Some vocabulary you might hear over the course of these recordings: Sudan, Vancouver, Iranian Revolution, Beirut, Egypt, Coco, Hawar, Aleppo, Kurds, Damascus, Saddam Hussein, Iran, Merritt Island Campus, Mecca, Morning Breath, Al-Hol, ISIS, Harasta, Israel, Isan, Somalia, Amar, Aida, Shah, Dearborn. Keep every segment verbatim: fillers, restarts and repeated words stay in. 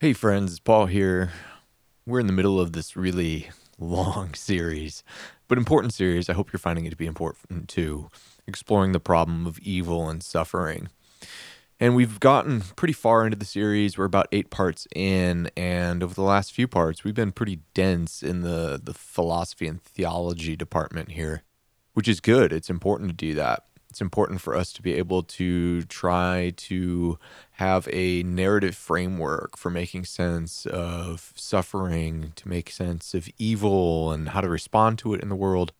Hey friends, Paul here. We're in the middle of this really long series, but important series. I hope you're finding it to be important too, exploring the problem of evil and suffering. And we've gotten pretty far into the series. We're about eight parts in, and over the last few parts, we've been pretty dense in the, the philosophy and theology department here, which is good. It's important to do that. It's important for us to be able to try to have a narrative framework for making sense of suffering, to make sense of evil and how to respond to it in the world.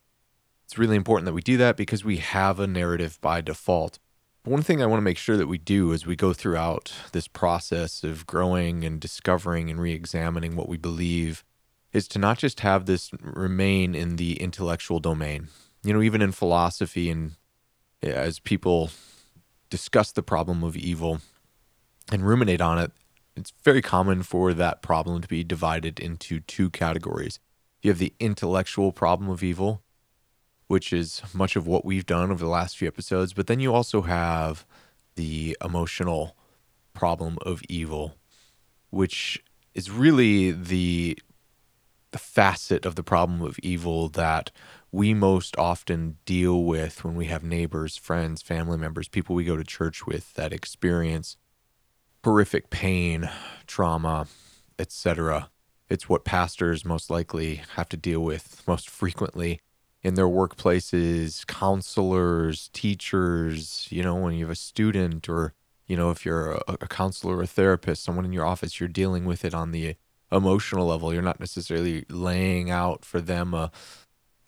It's really important that we do that because we have a narrative by default. But one thing I want to make sure that we do as we go throughout this process of growing and discovering and re-examining what we believe is to not just have this remain in the intellectual domain. You know, even in philosophy and Yeah, as people discuss the problem of evil and ruminate on it, it's very common for that problem to be divided into two categories. You have the intellectual problem of evil, which is much of what we've done over the last few episodes, but then you also have the emotional problem of evil, which is really the, the facet of the problem of evil that we most often deal with when we have neighbors, friends, family members, people we go to church with that experience horrific pain, trauma, et cetera. It's what pastors most likely have to deal with most frequently in their workplaces, counselors, teachers, you know, when you have a student or, you know, if you're a, a counselor or a therapist, someone in your office, you're dealing with it on the emotional level. You're not necessarily laying out for them a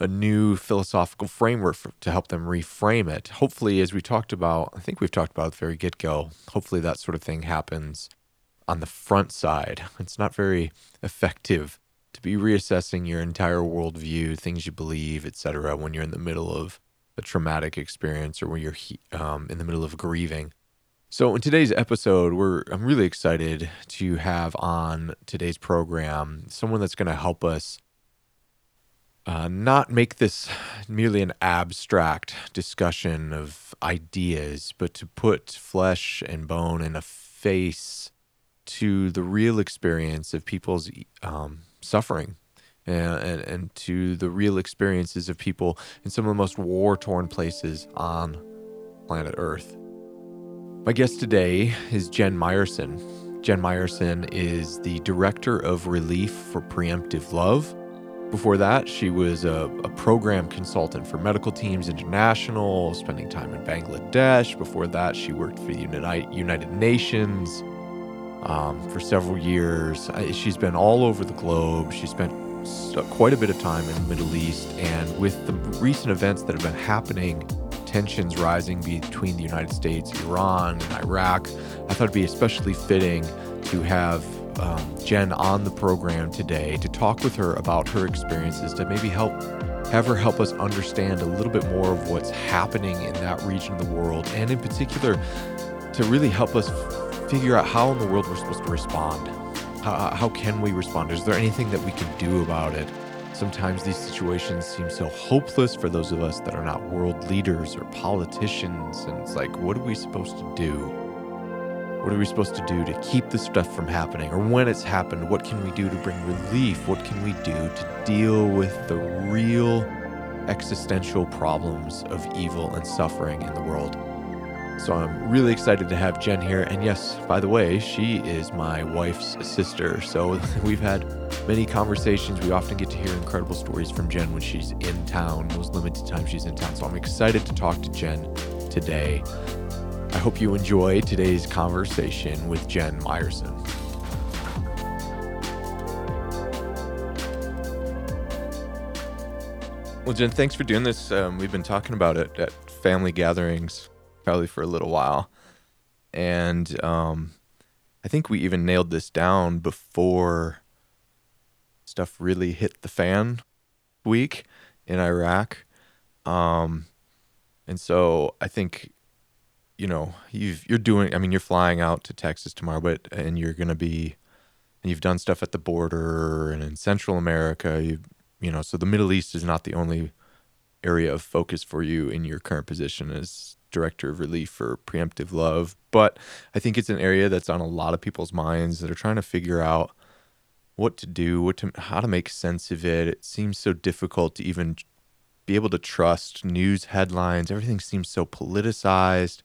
a new philosophical framework for, to help them reframe it. Hopefully, as we talked about, I think we've talked about at the very get-go, hopefully that sort of thing happens on the front side. It's not very effective to be reassessing your entire worldview, things you believe, et cetera, when you're in the middle of a traumatic experience or when you're um, in the middle of grieving. So in today's episode, we're I'm really excited to have on today's program someone that's going to help us Uh, not make this merely an abstract discussion of ideas, but to put flesh and bone and a face to the real experience of people's um, suffering and, and, and to the real experiences of people in some of the most war-torn places on planet Earth. My guest today is Jen Meyerson. Jen Meyerson is the Director of Relief for Preemptive Love. Before that, she was a, a program consultant for Medical Teams International, spending time in Bangladesh. Before that, she worked for the United, United Nations um, for several years. I, she's been all over the globe. She spent quite a bit of time in the Middle East. And with the recent events that have been happening, tensions rising between the United States, Iran, and Iraq, I thought it'd be especially fitting to have Um, Jen on the program today to talk with her about her experiences to maybe help have her help us understand a little bit more of what's happening in that region of the world, and in particular to really help us figure out how in the world we're supposed to respond. How, how can we respond? Is there anything that we can do about it? Sometimes these situations seem so hopeless for those of us that are not world leaders or politicians, and it's like, what are we supposed to do? What are we supposed to do to keep this stuff from happening? Or when it's happened, what can we do to bring relief? What can we do to deal with the real existential problems of evil and suffering in the world? So I'm really excited to have Jen here. And yes, by the way, she is my wife's sister. So we've had many conversations. We often get to hear incredible stories from Jen when she's in town, those limited times she's in town. So I'm excited to talk to Jen today. I hope you enjoy today's conversation with Jen Meyerson. Well, Jen, thanks for doing this. Um, we've been talking about it at family gatherings probably for a little while. And um, I think we even nailed this down before stuff really hit the fan week in Iraq. Um, and so I think... You know, you've, you're doing, I mean, you're flying out to Texas tomorrow, but, and you're going to be, and you've done stuff at the border and in Central America, you you know, so the Middle East is not the only area of focus for you in your current position as director of relief for Preemptive Love. But I think it's an area that's on a lot of people's minds that are trying to figure out what to do, what to, how to make sense of it. It seems so difficult to even be able to trust news headlines. Everything seems so politicized.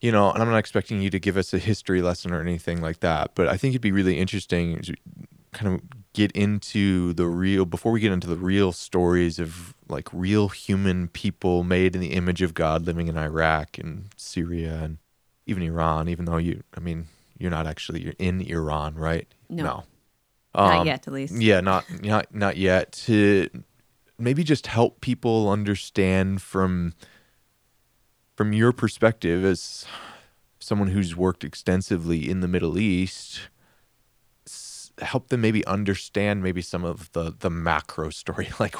You know, and I'm not expecting you to give us a history lesson or anything like that, but I think it'd be really interesting to kind of get into the real, before we get into the real stories of like real human people made in the image of God living in Iraq and Syria and even Iran, even though you, I mean, you're not actually, you're in Iran, right? No. no. Um, not yet, at least. Yeah, not, not, not yet. To maybe just help people understand from... From your perspective, as someone who's worked extensively in the Middle East, help them maybe understand maybe some of the the macro story. Like,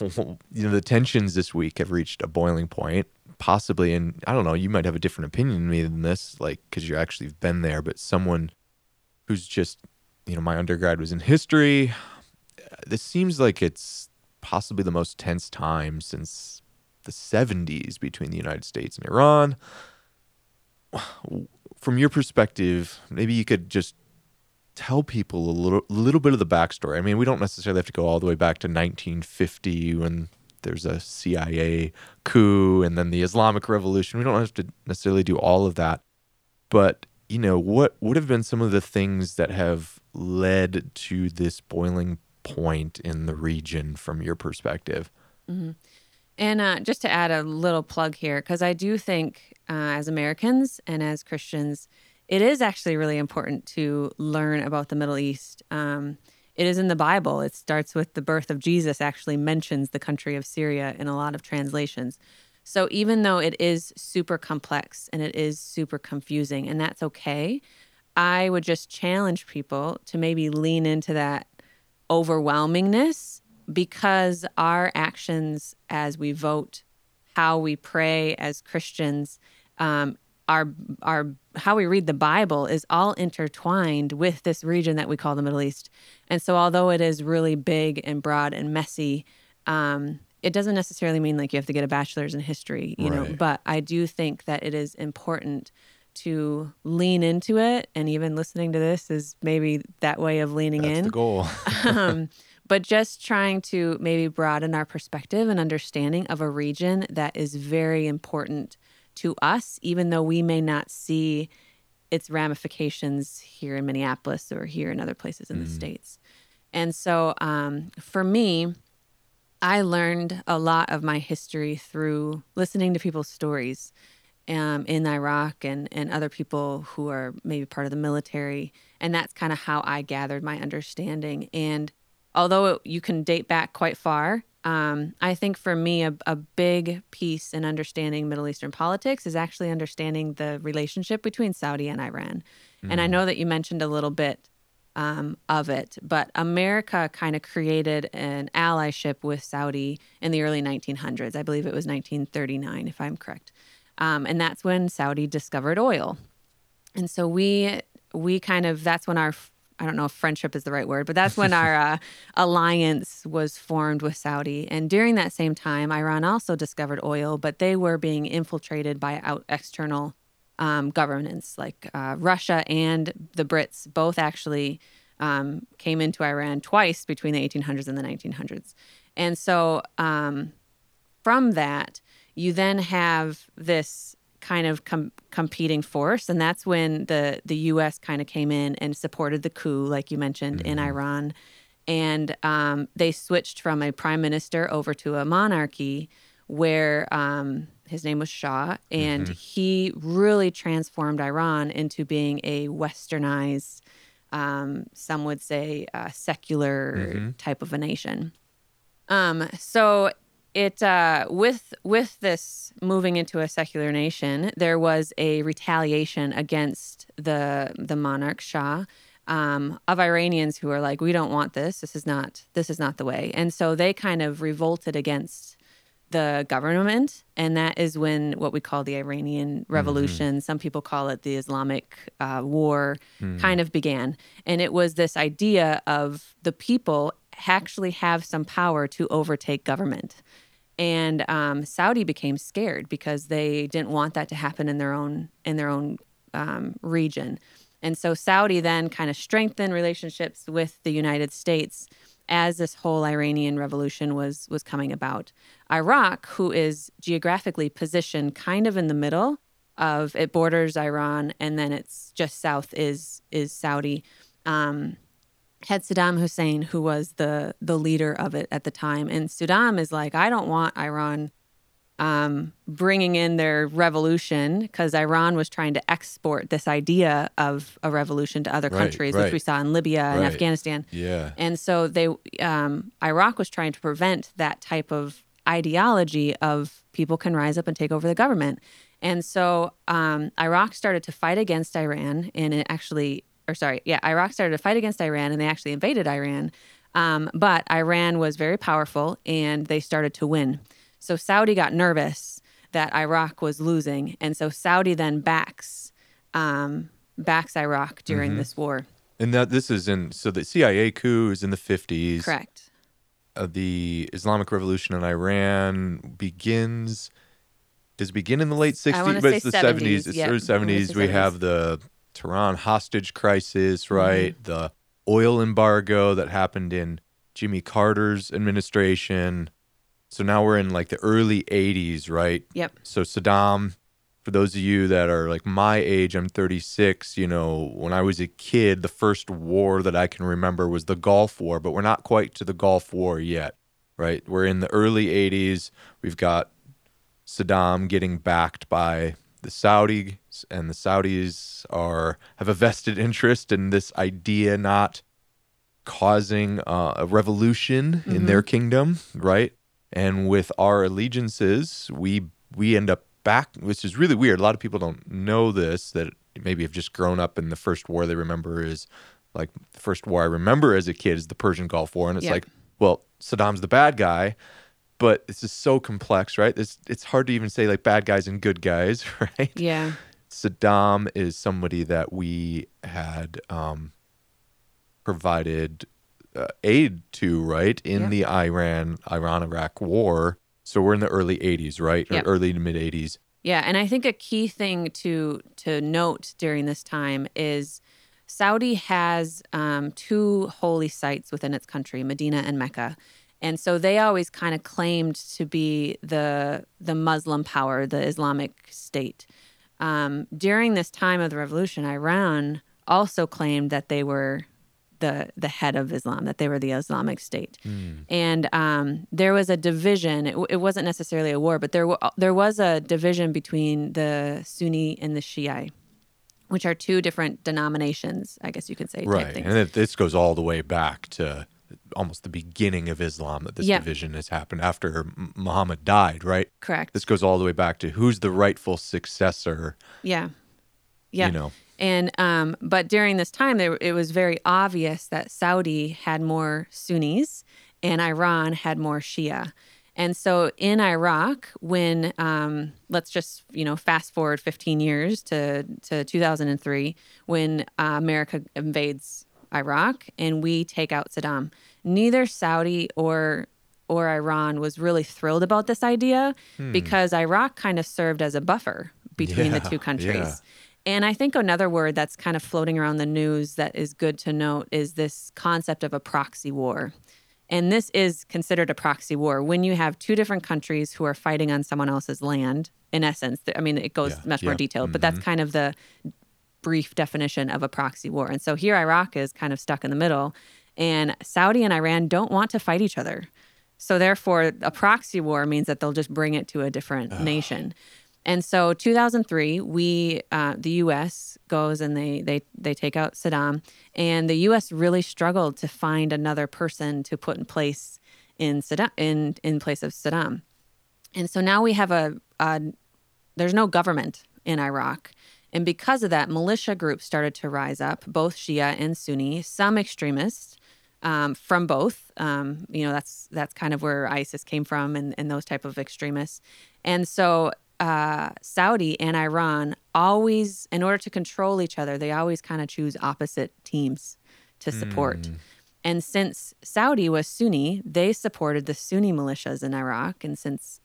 you know, the tensions this week have reached a boiling point, possibly. And I don't know, you might have a different opinion than me than this, like, because you actually have been there. But someone who's just, you know, my undergrad was in history. This seems like it's possibly the most tense time since the seventies between the United States and Iran. From your perspective, maybe you could just tell people a little, little bit of the backstory. I mean, we don't necessarily have to go all the way back to nineteen fifty when there's a C I A coup and then the Islamic Revolution. We don't have to necessarily do all of that. But, you know, what would have been some of the things that have led to this boiling point in the region from your perspective? Mm-hmm. And uh, just to add a little plug here, because I do think uh, as Americans and as Christians, it is actually really important to learn about the Middle East. Um, it is in the Bible. It starts with the birth of Jesus, actually mentions the country of Syria in a lot of translations. So even though it is super complex and it is super confusing, and that's okay, I would just challenge people to maybe lean into that overwhelmingness, because our actions as we vote, how we pray as Christians, um, our our how we read the Bible is all intertwined with this region that we call the Middle East. And so although it is really big and broad and messy, um, it doesn't necessarily mean like you have to get a bachelor's in history, you right. know, but I do think that it is important to lean into it. And even listening to this is maybe that way of leaning That's in. That's the goal. um, But just trying to maybe broaden our perspective and understanding of a region that is very important to us, even though we may not see its ramifications here in Minneapolis or here in other places in mm. the States. And so um, for me, I learned a lot of my history through listening to people's stories um, in Iraq and, and other people who are maybe part of the military. And that's kind of how I gathered my understanding. And although it, you can date back quite far, um, I think for me, a, a big piece in understanding Middle Eastern politics is actually understanding the relationship between Saudi and Iran. Mm. And I know that you mentioned a little bit um, of it, but America kind of created an allyship with Saudi in the early nineteen hundreds. I believe it was nineteen thirty-nine, if I'm correct. Um, and that's when Saudi discovered oil. And so we we kind of, that's when our I don't know if friendship is the right word, but that's when our uh, alliance was formed with Saudi. And during that same time, Iran also discovered oil, but they were being infiltrated by out external um, governments like uh, Russia and the Brits. Both actually um, came into Iran twice between the eighteen hundreds and the nineteen hundreds. And so um, from that, you then have this kind of com- competing force. And that's when the, the U S kind of came in and supported the coup, like you mentioned, mm-hmm. in Iran. And um, they switched from a prime minister over to a monarchy where um, his name was Shah. And mm-hmm. he really transformed Iran into being a westernized, um, some would say, uh, secular mm-hmm. type of a nation. Um, so... It uh, with with this moving into a secular nation, there was a retaliation against the the monarch Shah um, of Iranians who are like, we don't want this. This is not this is not the way. And so they kind of revolted against the government, and that is when what we call the Iranian Revolution, mm-hmm. some people call it the Islamic uh, War, mm-hmm. kind of began. And it was this idea of the people actually have some power to overtake government. And um, Saudi became scared because they didn't want that to happen in their own in their own um, region. And so Saudi then kind of strengthened relationships with the United States as this whole Iranian Revolution was was coming about. Iraq, who is geographically positioned kind of in the middle of, it borders Iran, and then it's just south is is Saudi, um, had Saddam Hussein, who was the the leader of it at the time. And Saddam is like, I don't want Iran um, bringing in their revolution, because Iran was trying to export this idea of a revolution to other right, countries, right. which we saw in Libya right. and Afghanistan. Yeah. And so they, um, Iraq was trying to prevent that type of ideology of people can rise up and take over the government. And so um, Iraq started to fight against Iran, and it actually... or sorry, yeah, Iraq started to fight against Iran, and they actually invaded Iran. Um, but Iran was very powerful, and they started to win. So Saudi got nervous that Iraq was losing, and so Saudi then backs um, backs Iraq during mm-hmm. this war. And that this is in, so the C I A coup is in the fifties. Correct. Uh, the Islamic Revolution in Iran begins, does it begin in the late sixties? I want to say it's the seventies. seventies. It's yep. early seventies. We have the Tehran hostage crisis, right? Mm-hmm. The oil embargo that happened in Jimmy Carter's administration. So now we're in like the early eighties, right? Yep. So Saddam, for those of you that are like my age, I'm thirty-six, you know, when I was a kid, the first war that I can remember was the Gulf War, but we're not quite to the Gulf War yet, right? We're in the early eighties. We've got Saddam getting backed by the Saudi, and the Saudis are have a vested interest in this idea not causing uh, a revolution mm-hmm. in their kingdom, right? And with our allegiances, we we end up back, which is really weird. A lot of people don't know this, that maybe have just grown up, in the first war they remember is, like, the first war I remember as a kid is the Persian Gulf War, and it's yeah. like, well, Saddam's the bad guy. But this is so complex, right? It's it's hard to even say, like, bad guys and good guys, right? Yeah. Saddam is somebody that we had um, provided uh, aid to, right, in yeah. the Iran Iran-Iraq war. So we're in the early eighties, right, yep. or early to mid eighties. Yeah, and I think a key thing to to note during this time is Saudi has um, two holy sites within its country, Medina and Mecca. And so they always kind of claimed to be the the Muslim power, the Islamic state. Um, during this time of the revolution, Iran also claimed that they were the the head of Islam, that they were the Islamic state. Mm. And um, there was a division. It, it wasn't necessarily a war, but there w- there was a division between the Sunni and the Shia, which are two different denominations, I guess you could say. Right, type things. And it, this goes all the way back to almost the beginning of Islam, that this yep. division has happened after Muhammad died, right? Correct. This goes all the way back to who's the rightful successor. Yeah. Yeah. You know. And, um, but during this time, they, it was very obvious that Saudi had more Sunnis and Iran had more Shia. And so in Iraq, when, um, let's just, you know, fast forward fifteen years to, to two thousand three, when uh, America invades Iraq and we take out Saddam. Neither Saudi or or Iran was really thrilled about this idea hmm. because Iraq kind of served as a buffer between yeah, the two countries. Yeah. And I think another word that's kind of floating around the news that is good to note is this concept of a proxy war. And this is considered a proxy war when you have two different countries who are fighting on someone else's land, in essence. I mean, it goes yeah, much yeah. more detailed, mm-hmm. but that's kind of the brief definition of a proxy war. And so here Iraq is kind of stuck in the middle, and Saudi and Iran don't want to fight each other. So therefore, a proxy war means that they'll just bring it to a different Ugh. nation. And so two thousand three, we uh, the U S goes and they they they take out Saddam, and the U S really struggled to find another person to put in place in Saddam in in place of Saddam. And so now we have a, a there's no government in Iraq. And because of that, militia groups started to rise up, both Shia and Sunni, some extremists um, from both. Um, you know, that's that's kind of where ISIS came from, and, and those type of extremists. And so uh, Saudi and Iran always, in order to control each other, they always kind of choose opposite teams to support. Mm. And since Saudi was Sunni, they supported the Sunni militias in Iraq. And since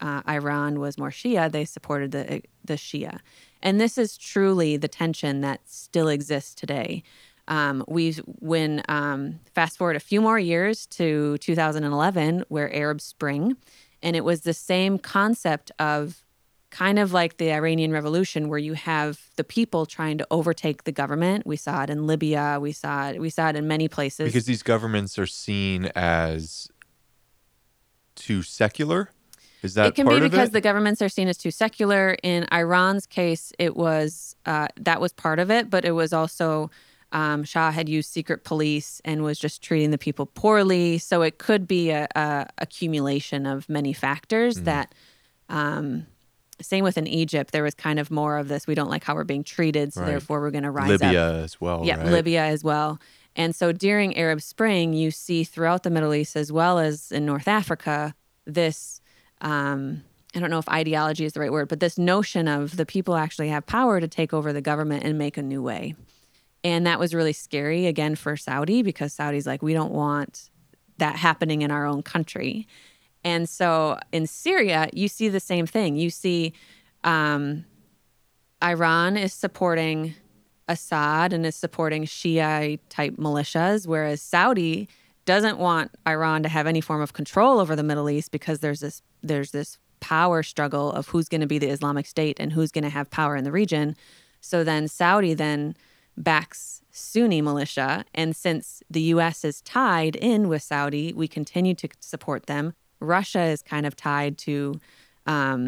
uh, Iran was more Shia, they supported the, the Shia. And this is truly the tension that still exists today. Um, we, when um, fast forward a few more years to two thousand eleven, where Arab Spring, and it was the same concept of kind of like the Iranian Revolution, where you have the people trying to overtake the government. We saw it in Libya. We saw it. We saw it in many places. Because these governments are seen as too secular. Is that part of it? It can be because the governments are seen as too secular. In Iran's case, it was uh, that was part of it, but it was also. Um, Shah had used secret police and was just treating the people poorly. So it could be a, a accumulation of many factors mm. that, um, same with in Egypt, there was kind of more of this, we don't like how we're being treated, so right. therefore we're going to rise Libya up. Libya as well, Yeah, right? Libya as well. And so during Arab Spring, you see throughout the Middle East as well as in North Africa, this, um, I don't know if ideology is the right word, but this notion of the people actually have power to take over the government and make a new way. And that was really scary, again, for Saudi, because Saudi's like, we don't want that happening in our own country. And so in Syria, you see the same thing. You see um, Iran is supporting Assad and is supporting Shia-type militias, whereas Saudi doesn't want Iran to have any form of control over the Middle East because there's this there's this power struggle of who's going to be the Islamic State and who's going to have power in the region. So then Saudi then... backs Sunni militia. And since the U S is tied in with Saudi, we continue to support them. Russia is kind of tied to um,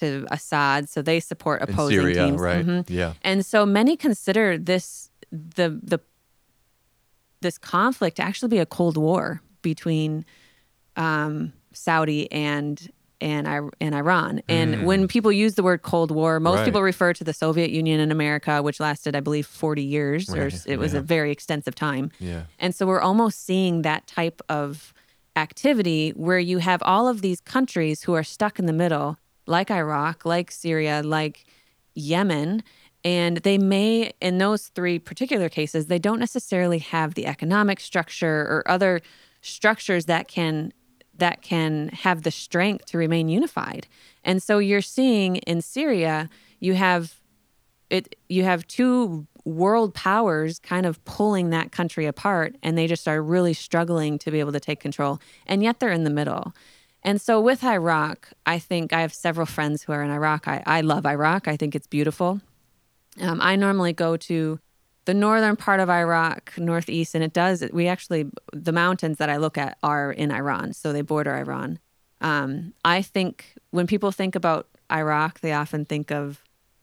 to Assad, so they support opposing in Syria, teams. Right? Mm-hmm. Yeah. And so many consider this the the this conflict to actually be a Cold War between um, Saudi and and and Iran. And mm. when people use the word Cold War, most right. people refer to the Soviet Union in America, which lasted, I believe, forty years, right. or it was yeah. a very extensive time. Yeah. And so we're almost seeing that type of activity where you have all of these countries who are stuck in the middle, like Iraq, like Syria, like Yemen, and they may, in those three particular cases, they don't necessarily have the economic structure or other structures that can that can have the strength to remain unified. And so you're seeing in Syria, you have it. You have two world powers kind of pulling that country apart, and they just are really struggling to be able to take control. And yet they're in the middle. And so with Iraq, I think I have several friends who are in Iraq. I, I love Iraq. I think it's beautiful. Um, I normally go to the northern part of Iraq, northeast, and it does, we actually, the mountains that I look at are in Iran, so they border Iran. Um, I think when people think about Iraq, they often think of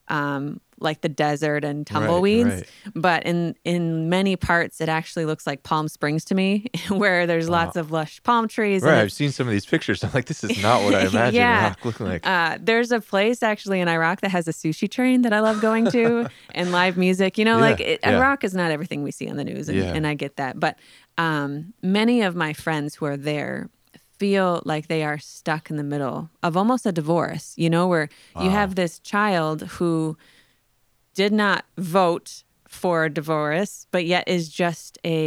um, like the desert and tumbleweeds, right, right. but in, in many parts, it actually looks like Palm Springs to me, where there's wow. lots of lush palm trees. Right, and I've seen some of these pictures. I'm like, this is not what I imagined yeah. Iraq looking like. Uh, there's a place actually in Iraq that has a sushi train that I love going to and live music. You know, yeah, like it, yeah. Iraq is not everything we see on the news, and, yeah. and I get that. But um, many of my friends who are there feel like they are stuck in the middle of almost a divorce, you know, where wow. you have this child who... did not vote for divorce, but yet is just a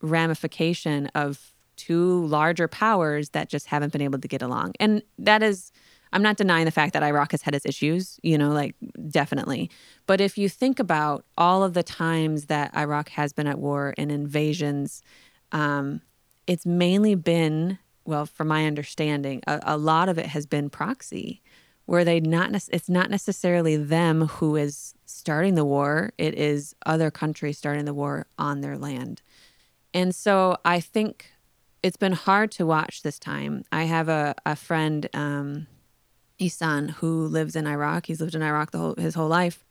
ramification of two larger powers that just haven't been able to get along. And that is, I'm not denying the fact that Iraq has had its issues, you know, like definitely. But if you think about all of the times that Iraq has been at war and invasions, um, it's mainly been, well, from my understanding, a, a lot of it has been proxy. Where they not, it's not necessarily them who is starting the war, it is other countries starting the war on their land. And so I think it's been hard to watch this time. I have a, a friend, um, Isan, who lives in Iraq. He's lived in Iraq the whole, his whole life.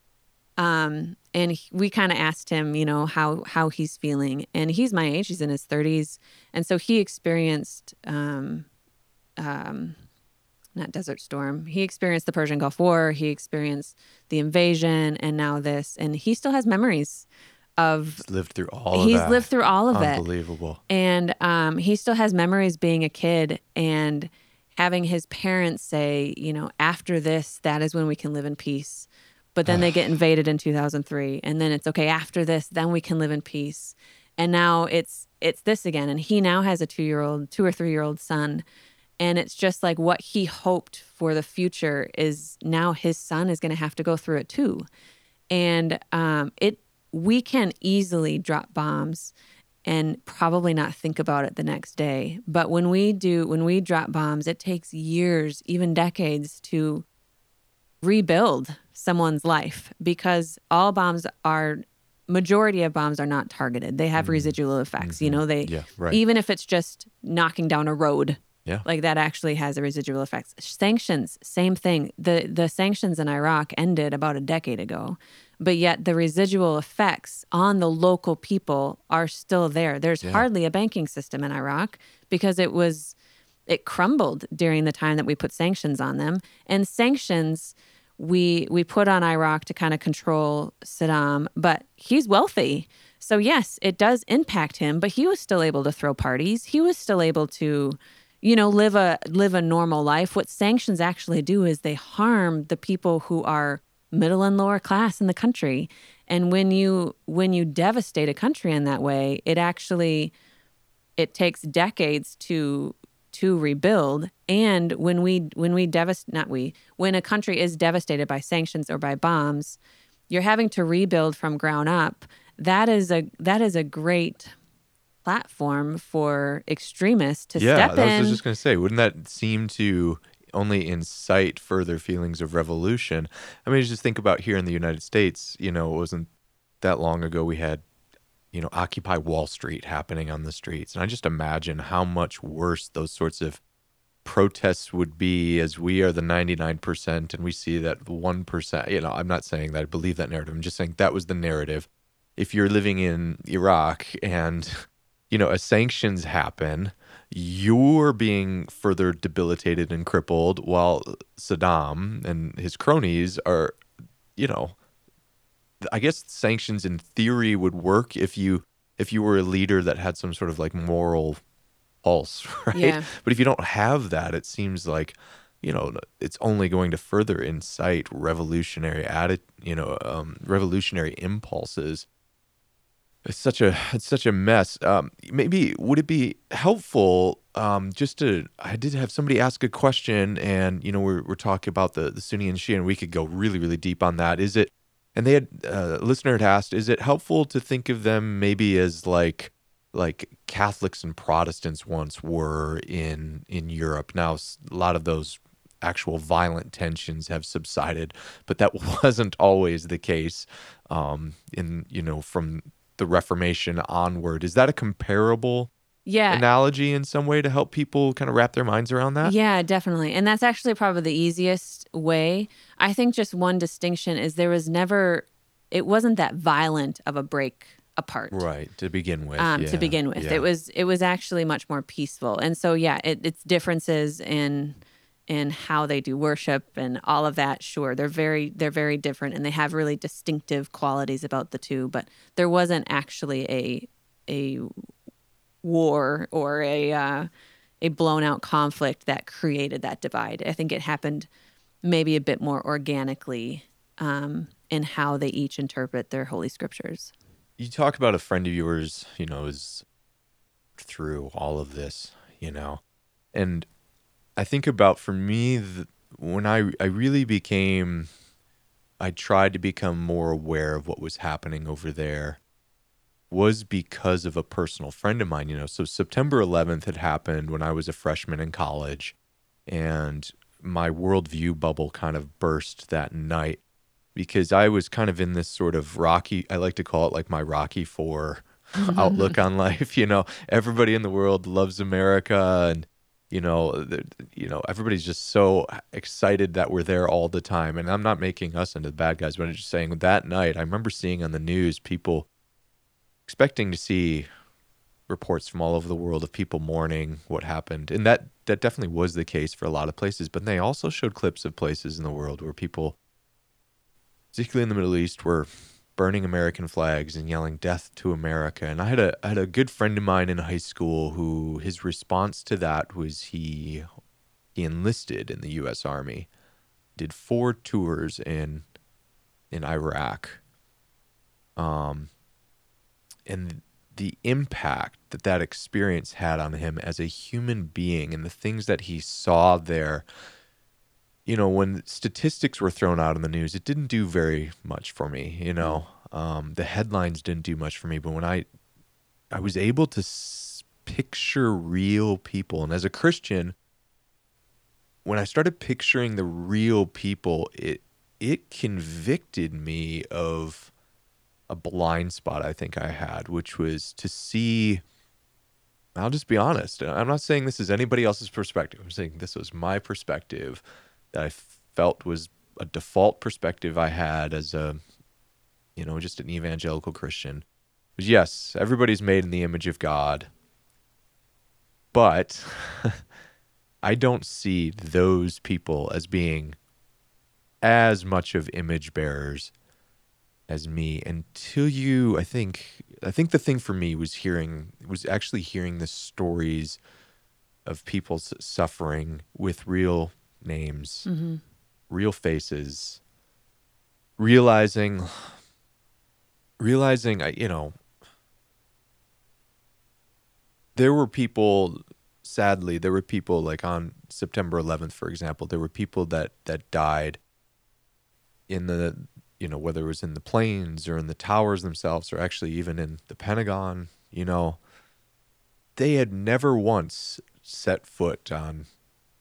Um, and he, we kind of asked him, you know, how, how he's feeling. And he's my age, he's in his thirties. And so he experienced... Um, um, not Desert Storm. He experienced the Persian Gulf War. He experienced the invasion and now this. And he still has memories of... He's lived through all of he's that. He's lived through all of Unbelievable. it. Unbelievable. And um, he still has memories being a kid and having his parents say, you know, after this, that is when we can live in peace. But then they get invaded in two thousand three. And then it's, okay, after this, then we can live in peace. And now it's it's this again. And he now has a two-year-old, two or three-year-old son. And it's just like what he hoped for the future is now his son is going to have to go through it too. And um, it we can easily drop bombs and probably not think about it the next day. But when we do, when we drop bombs, it takes years, even decades, to rebuild someone's life, because all bombs are, majority of bombs are not targeted. They have mm-hmm. residual effects. Mm-hmm. You know, they, yeah, right. even if it's just knocking down a road, yeah. like that actually has a residual effects. Sanctions, same thing. The the sanctions in Iraq ended about a decade ago, but yet the residual effects on the local people are still there. There's yeah. hardly a banking system in Iraq because it was, it crumbled during the time that we put sanctions on them. And sanctions we we put on Iraq to kind of control Saddam, but he's wealthy. So yes, it does impact him, but he was still able to throw parties. He was still able to, you know, live a live a normal life. What sanctions actually do is they harm the people who are middle and lower class in the country. And when you when you devastate a country in that way, it actually it takes decades to to rebuild. And when we when we devast not we when a country is devastated by sanctions or by bombs, you're having to rebuild from ground up. That is a that is a great platform for extremists to yeah, step in. Yeah, I was just going to say, wouldn't that seem to only incite further feelings of revolution? I mean, just think about here in the United States, you know, it wasn't that long ago we had, you know, Occupy Wall Street happening on the streets. And I just imagine how much worse those sorts of protests would be, as we are the ninety-nine percent and we see that one percent, you know, I'm not saying that I believe that narrative. I'm just saying that was the narrative. If you're living in Iraq and, you know, as sanctions happen, you're being further debilitated and crippled while Saddam and his cronies are, you know, I guess sanctions in theory would work if you if you were a leader that had some sort of like moral pulse, right? Yeah. But if you don't have that, it seems like, you know, it's only going to further incite revolutionary atti- you know, um, revolutionary impulses. It's such a it's such a mess. Um, maybe would it be helpful um, just to? I did have somebody ask a question, and you know we're we're talking about the, the Sunni and Shia, and we could go really really deep on that. Is it? And they had uh, a listener had asked, is it helpful to think of them maybe as like like Catholics and Protestants once were in in Europe? Now a lot of those actual violent tensions have subsided, but that wasn't always the case. Um, in you know from the Reformation onward. Is that a comparable yeah. analogy in some way to help people kind of wrap their minds around that? Yeah, definitely. And that's actually probably the easiest way. I think just one distinction is there was never, it wasn't that violent of a break apart. Right, to begin with. Um, yeah. To begin with. Yeah. It was it was actually much more peaceful. And so, yeah, it, it's differences in in how they do worship and all of that. Sure, they're very they're very different, and they have really distinctive qualities about the two, but there wasn't actually a a war or a uh, a blown out conflict that created that divide. I think it happened maybe a bit more organically um, in how they each interpret their holy scriptures. You talk about a friend of yours, you know, is through all of this, you know, and I think about, for me, the, when I, I really became, I tried to become more aware of what was happening over there, was because of a personal friend of mine, you know. So September eleventh had happened when I was a freshman in college, and my worldview bubble kind of burst that night because I was kind of in this sort of Rocky, I like to call it like my Rocky Four outlook on life, you know. Everybody in the world loves America, and You know, you know, everybody's just so excited that we're there all the time. And I'm not making us into the bad guys, but I'm just saying that night, I remember seeing on the news people expecting to see reports from all over the world of people mourning what happened. And that, that definitely was the case for a lot of places. But they also showed clips of places in the world where people, particularly in the Middle East, were burning American flags and yelling death to America. And I had a I had a good friend of mine in high school who his response to that was he he enlisted in the U S Army, did four tours in in Iraq. Um and the impact that that experience had on him as a human being and the things that he saw there. You know, when statistics were thrown out in the news, it didn't do very much for me, you know. Um, the headlines didn't do much for me, but when I, I was able to s- picture real people, and as a Christian, when I started picturing the real people, it it convicted me of a blind spot I think I had, which was to see, I'll just be honest, I'm not saying this is anybody else's perspective, I'm saying this was my perspective that I felt was a default perspective I had as a, you know, just an evangelical Christian. It was, yes, everybody's made in the image of God, but I don't see those people as being as much of image bearers as me until you, I think, I think the thing for me was hearing, was actually hearing the stories of people's suffering with real names, mm-hmm. real faces, realizing, realizing, you know, there were people... Sadly, there were people, like on September eleventh, for example, there were people that that died in the, you know, whether it was in the planes or in the towers themselves or actually even in the Pentagon, you know, they had never once set foot on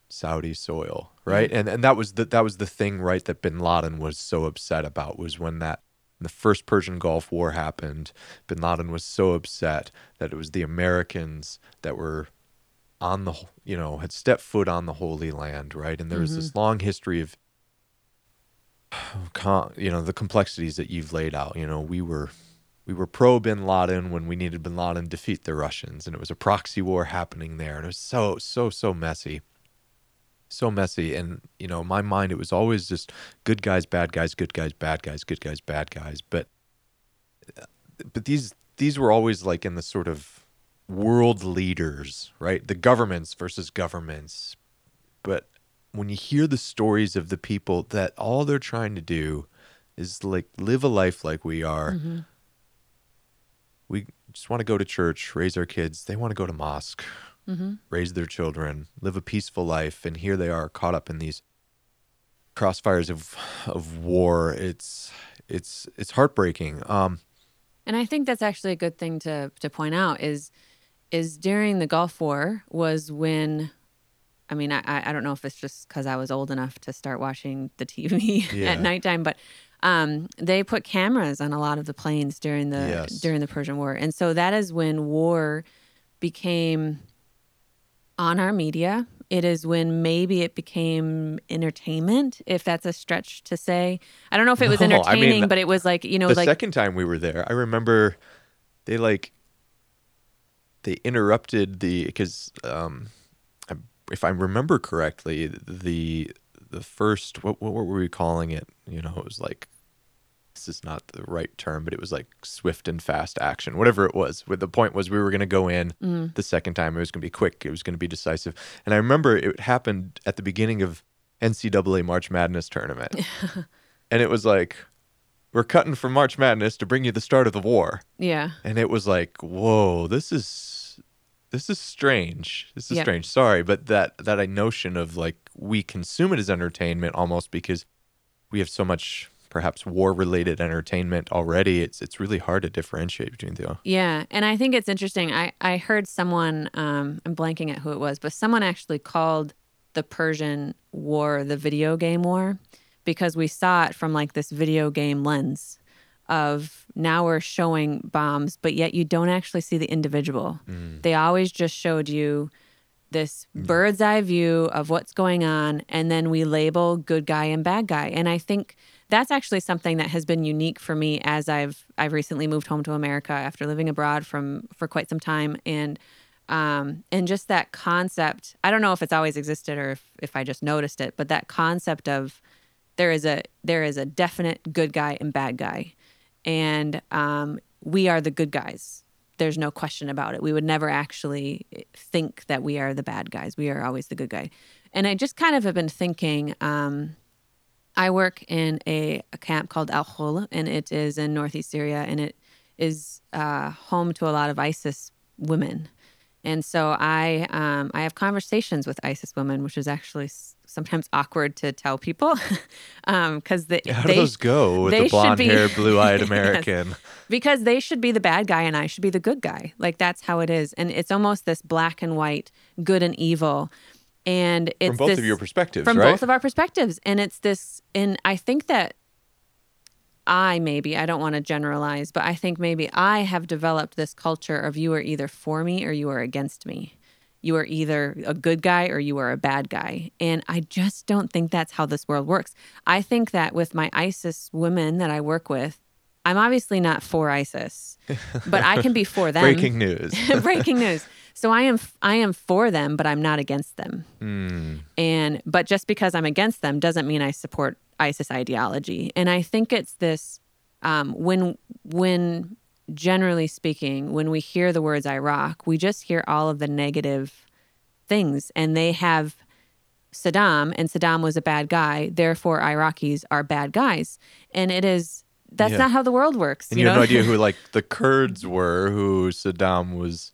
Saudi soil, right? Mm-hmm. And and that was the, that was the thing, right, that Bin Laden was so upset about, was when that the first Persian Gulf War happened, Bin Laden was so upset that it was the Americans that were on the, you know, had stepped foot on the Holy Land, right? And there was mm-hmm. this long history of, you know, the complexities that you've laid out. You know, we were, we were pro Bin Laden when we needed Bin Laden to defeat the Russians, and it was a proxy war happening there, and it was so, so, so messy, so messy. And you know, in my mind, it was always just good guys, bad guys, good guys, bad guys, good guys, bad guys. But, but these these were always like in the sort of world leaders, right? The governments versus governments. But when you hear the stories of the people that all they're trying to do is like live a life like we are. Mm-hmm. We just want to go to church, raise our kids. They want to go to mosque, mm-hmm. raise their children, live a peaceful life. And here they are caught up in these crossfires of, of war. It's, it's, it's heartbreaking. Um, and I think that's actually a good thing to, to point out is, is during the Gulf War was when, I mean, I, I don't know if it's just because I was old enough to start watching the T V yeah. at nighttime, but um, they put cameras on a lot of the planes during the yes. during the Persian War. And so that is when war became on our media. It is when maybe it became entertainment, if that's a stretch to say. I don't know if it was no, entertaining, I mean, but it was like, you know, the like... The second time we were there, I remember they like... They interrupted the because um, if I remember correctly, the the first what what were we calling it? You know, it was like this is not the right term, but it was like swift and fast action, whatever it was. But the point was we were going to go in mm-hmm. the second time. It was going to be quick. It was going to be decisive. And I remember it happened at the beginning of N C double A March Madness tournament, and it was like, we're cutting from March Madness to bring you the start of the war. Yeah. And it was like, whoa, this is this is strange. This is yep. strange. Sorry, but that that notion of like we consume it as entertainment almost because we have so much perhaps war-related entertainment already. It's it's really hard to differentiate between the. Yeah, and I think it's interesting. I, I heard someone, um, I'm blanking at who it was, but someone actually called the Persian War the video game war, because we saw it from like this video game lens of now we're showing bombs, but yet you don't actually see the individual. Mm. They always just showed you this bird's eye view of what's going on, and then we label good guy and bad guy. And I think that's actually something that has been unique for me as I've I've recently moved home to America after living abroad from for quite some time. And Um, and just that concept, I don't know if it's always existed or if, if I just noticed it, but that concept of there is a there is a definite good guy and bad guy, and um, we are the good guys. There's no question about it. We would never actually think that we are the bad guys. We are always the good guy. And I just kind of have been thinking, um, I work in a, a camp called Al-Hol, and it is in northeast Syria, and it is uh, home to a lot of ISIS women. And so I um, I have conversations with ISIS women, which is actually s- sometimes awkward to tell people because um, they how do they, those go with the blonde-haired, blue-eyed American? Yes. Because they should be the bad guy and I should be the good guy. Like that's how it is, and it's almost this black and white, good and evil. And it's from both this, of your perspectives, from right? both of our perspectives, and it's this. And I think that I maybe, I don't want to generalize, but I think maybe I have developed this culture of you are either for me or you are against me. You are either a good guy or you are a bad guy. And I just don't think that's how this world works. I think that with my ISIS women that I work with, I'm obviously not for ISIS, but I can be for them. Breaking news. Breaking news. So I am I am for them, but I'm not against them. Mm. And but just because I'm against them doesn't mean I support ISIS ideology. And I think it's this, um, when, when generally speaking, when we hear the words Iraq, we just hear all of the negative things. And they have Saddam, and Saddam was a bad guy, therefore Iraqis are bad guys. And it is, that's yeah. not how the world works. And you, you have know? no idea who like the Kurds were, who Saddam was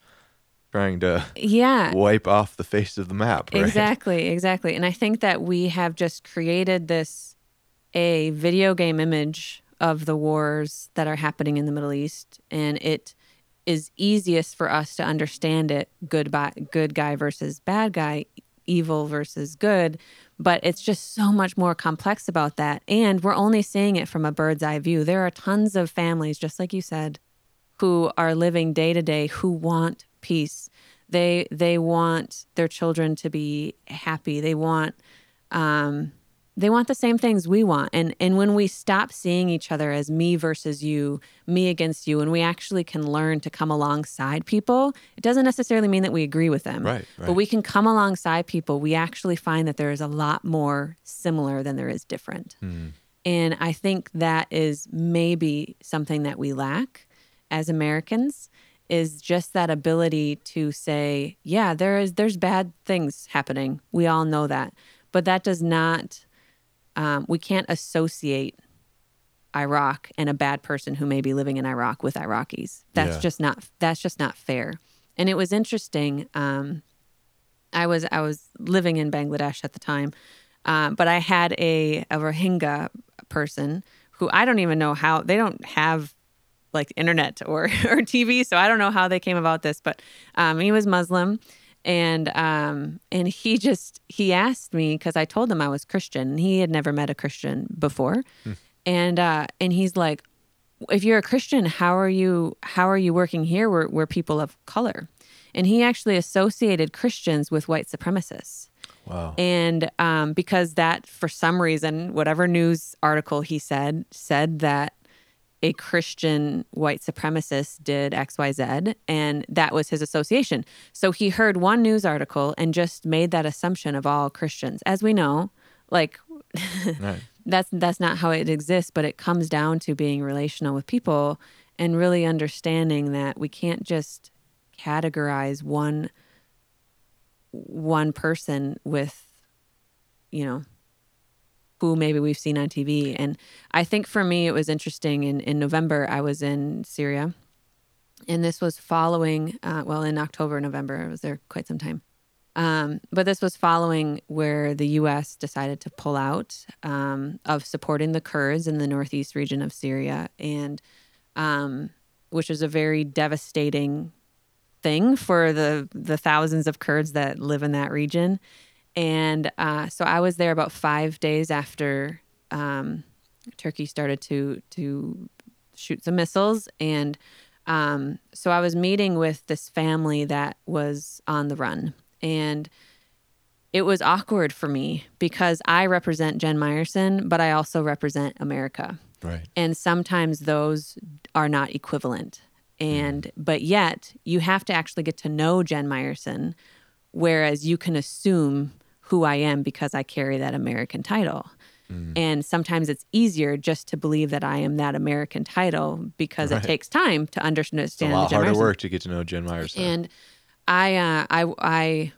trying to yeah. wipe off the face of the map, right? Exactly, exactly. And I think that we have just created this a video game image of the wars that are happening in the Middle East, and it is easiest for us to understand it, good, by, good guy versus bad guy, evil versus good, but it's just so much more complex about that, and we're only seeing it from a bird's eye view. There are tons of families, just like you said, who are living day to day, who want peace. They they want their children to be happy. They want... Um, They want the same things we want. And and when we stop seeing each other as me versus you, me against you, and we actually can learn to come alongside people, it doesn't necessarily mean that we agree with them. Right, right. But we can come alongside people. We actually find that there is a lot more similar than there is different. Mm. And I think that is maybe something that we lack as Americans, is just that ability to say, yeah, there is there's bad things happening. We all know that. But that does not... Um, we can't associate Iraq and a bad person who may be living in Iraq with Iraqis. That's yeah. just not. That's just not fair. And it was interesting. Um, I was I was living in Bangladesh at the time, uh, but I had a, a Rohingya person who I don't even know how they don't have like internet or or T V, so I don't know how they came about this. But um, he was Muslim. And um, and he just, he asked me, because I told him I was Christian. He had never met a Christian before. Mm. And uh, and he's like, if you're a Christian, how are you how are you working here? We're, we're people of color. And he actually associated Christians with white supremacists. Wow. And um, because that, for some reason, whatever news article he said, said that a Christian white supremacist did X Y Z, and that was his association. So he heard one news article and just made that assumption of all Christians. As we know, like, right. that's that's not how it exists, but it comes down to being relational with people and really understanding that we can't just categorize one one person with, you know, who maybe we've seen on T V. And I think for me, it was interesting. In, in November, I was in Syria. And this was following, uh, well, in October, November, I was there quite some time. Um, but this was following where the U S decided to pull out um, of supporting the Kurds in the northeast region of Syria, and um, which is a very devastating thing for the, the thousands of Kurds that live in that region. And uh, so I was there about five days after um, Turkey started to to shoot some missiles. And um, so I was meeting with this family that was on the run. And it was awkward for me because I represent Jen Meyerson, but I also represent America. Right. And sometimes those are not equivalent. And mm. But yet you have to actually get to know Jen Meyerson, whereas you can assume who I am because I carry that American title. Mm. And sometimes it's easier just to believe that I am that American title because right. it takes time to understand. It's a lot Jen harder Meyerson. Work to get to know Jen Meyerson. And I, uh, I, I,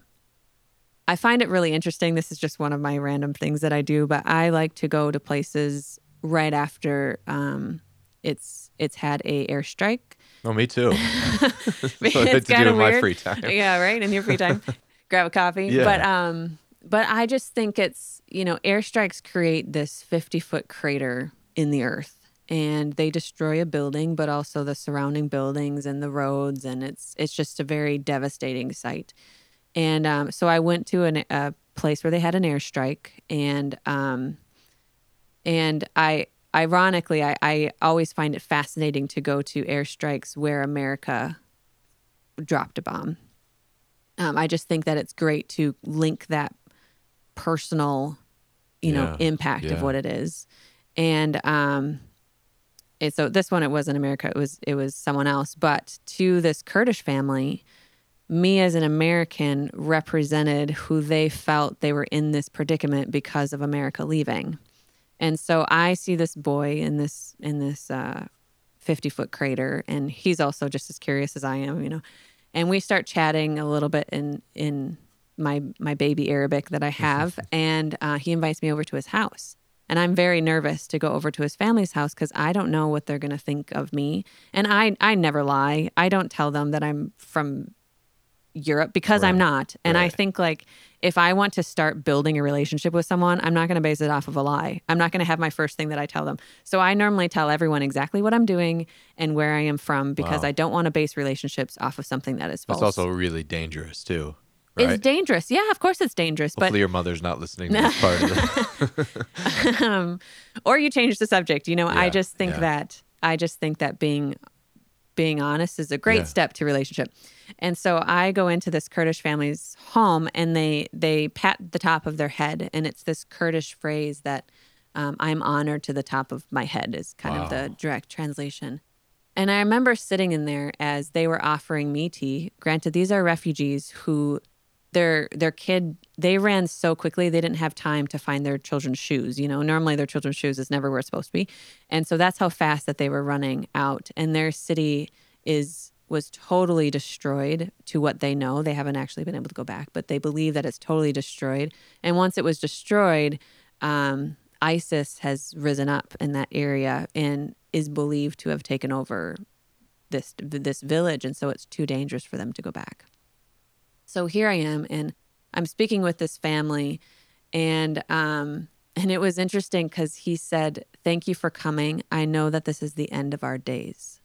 I find it really interesting. This is just one of my random things that I do, but I like to go to places right after um, it's it's had a airstrike Oh, me too. That's what I like to do in my free time. Yeah, right? In your free time. Grab a coffee. Yeah. But um, but I just think it's, you know, airstrikes create this fifty-foot crater in the earth. And they destroy a building, but also the surrounding buildings and the roads. And it's it's just a very devastating sight. And um, so I went to an, a place where they had an airstrike. And um, and I... Ironically, I, I always find it fascinating to go to airstrikes where America dropped a bomb. Um, I just think that it's great to link that personal, you yeah. know, impact yeah. of what it is. And um, it, so this one, it wasn't America. It was it was someone else. But to this Kurdish family, me as an American represented who they felt they were in this predicament because of America leaving. And so I see this boy in this in this uh, fifty-foot crater, and he's also just as curious as I am, you know. And we start chatting a little bit in in my my baby Arabic that I have, and uh, he invites me over to his house. And I'm very nervous to go over to his family's house because I don't know what they're going to think of me. And I, I never lie. I don't tell them that I'm from Europe because right. I'm not. And right. I think like if I want to start building a relationship with someone, I'm not going to base it off of a lie. I'm not going to have my first thing that I tell them. So I normally tell everyone exactly what I'm doing and where I am from because wow. I don't want to base relationships off of something that is false. That's also really dangerous too. Right? It's dangerous. Yeah, of course it's dangerous. Hopefully but... your mother's not listening to this part of it. um, or you change the subject. You know, yeah, I just think yeah. that I just think that being Being honest is a great yeah. step to relationship. And so I go into this Kurdish family's home and they they pat the top of their head. And it's this Kurdish phrase that um, I'm honored to the top of my head is kind wow. of the direct translation. And I remember sitting in there as they were offering me tea. Granted, these are refugees who their their kid, they ran so quickly they didn't have time to find their children's shoes. You know, normally their children's shoes is never where it's supposed to be. And so that's how fast that they were running out. And their city is was totally destroyed to what they know. They haven't actually been able to go back, but they believe that it's totally destroyed. And once it was destroyed, um, ISIS has risen up in that area and is believed to have taken over this this village. And so it's too dangerous for them to go back. So here I am, and I'm speaking with this family, and um, and it was interesting because he said, "Thank you for coming. I know that this is the end of our days."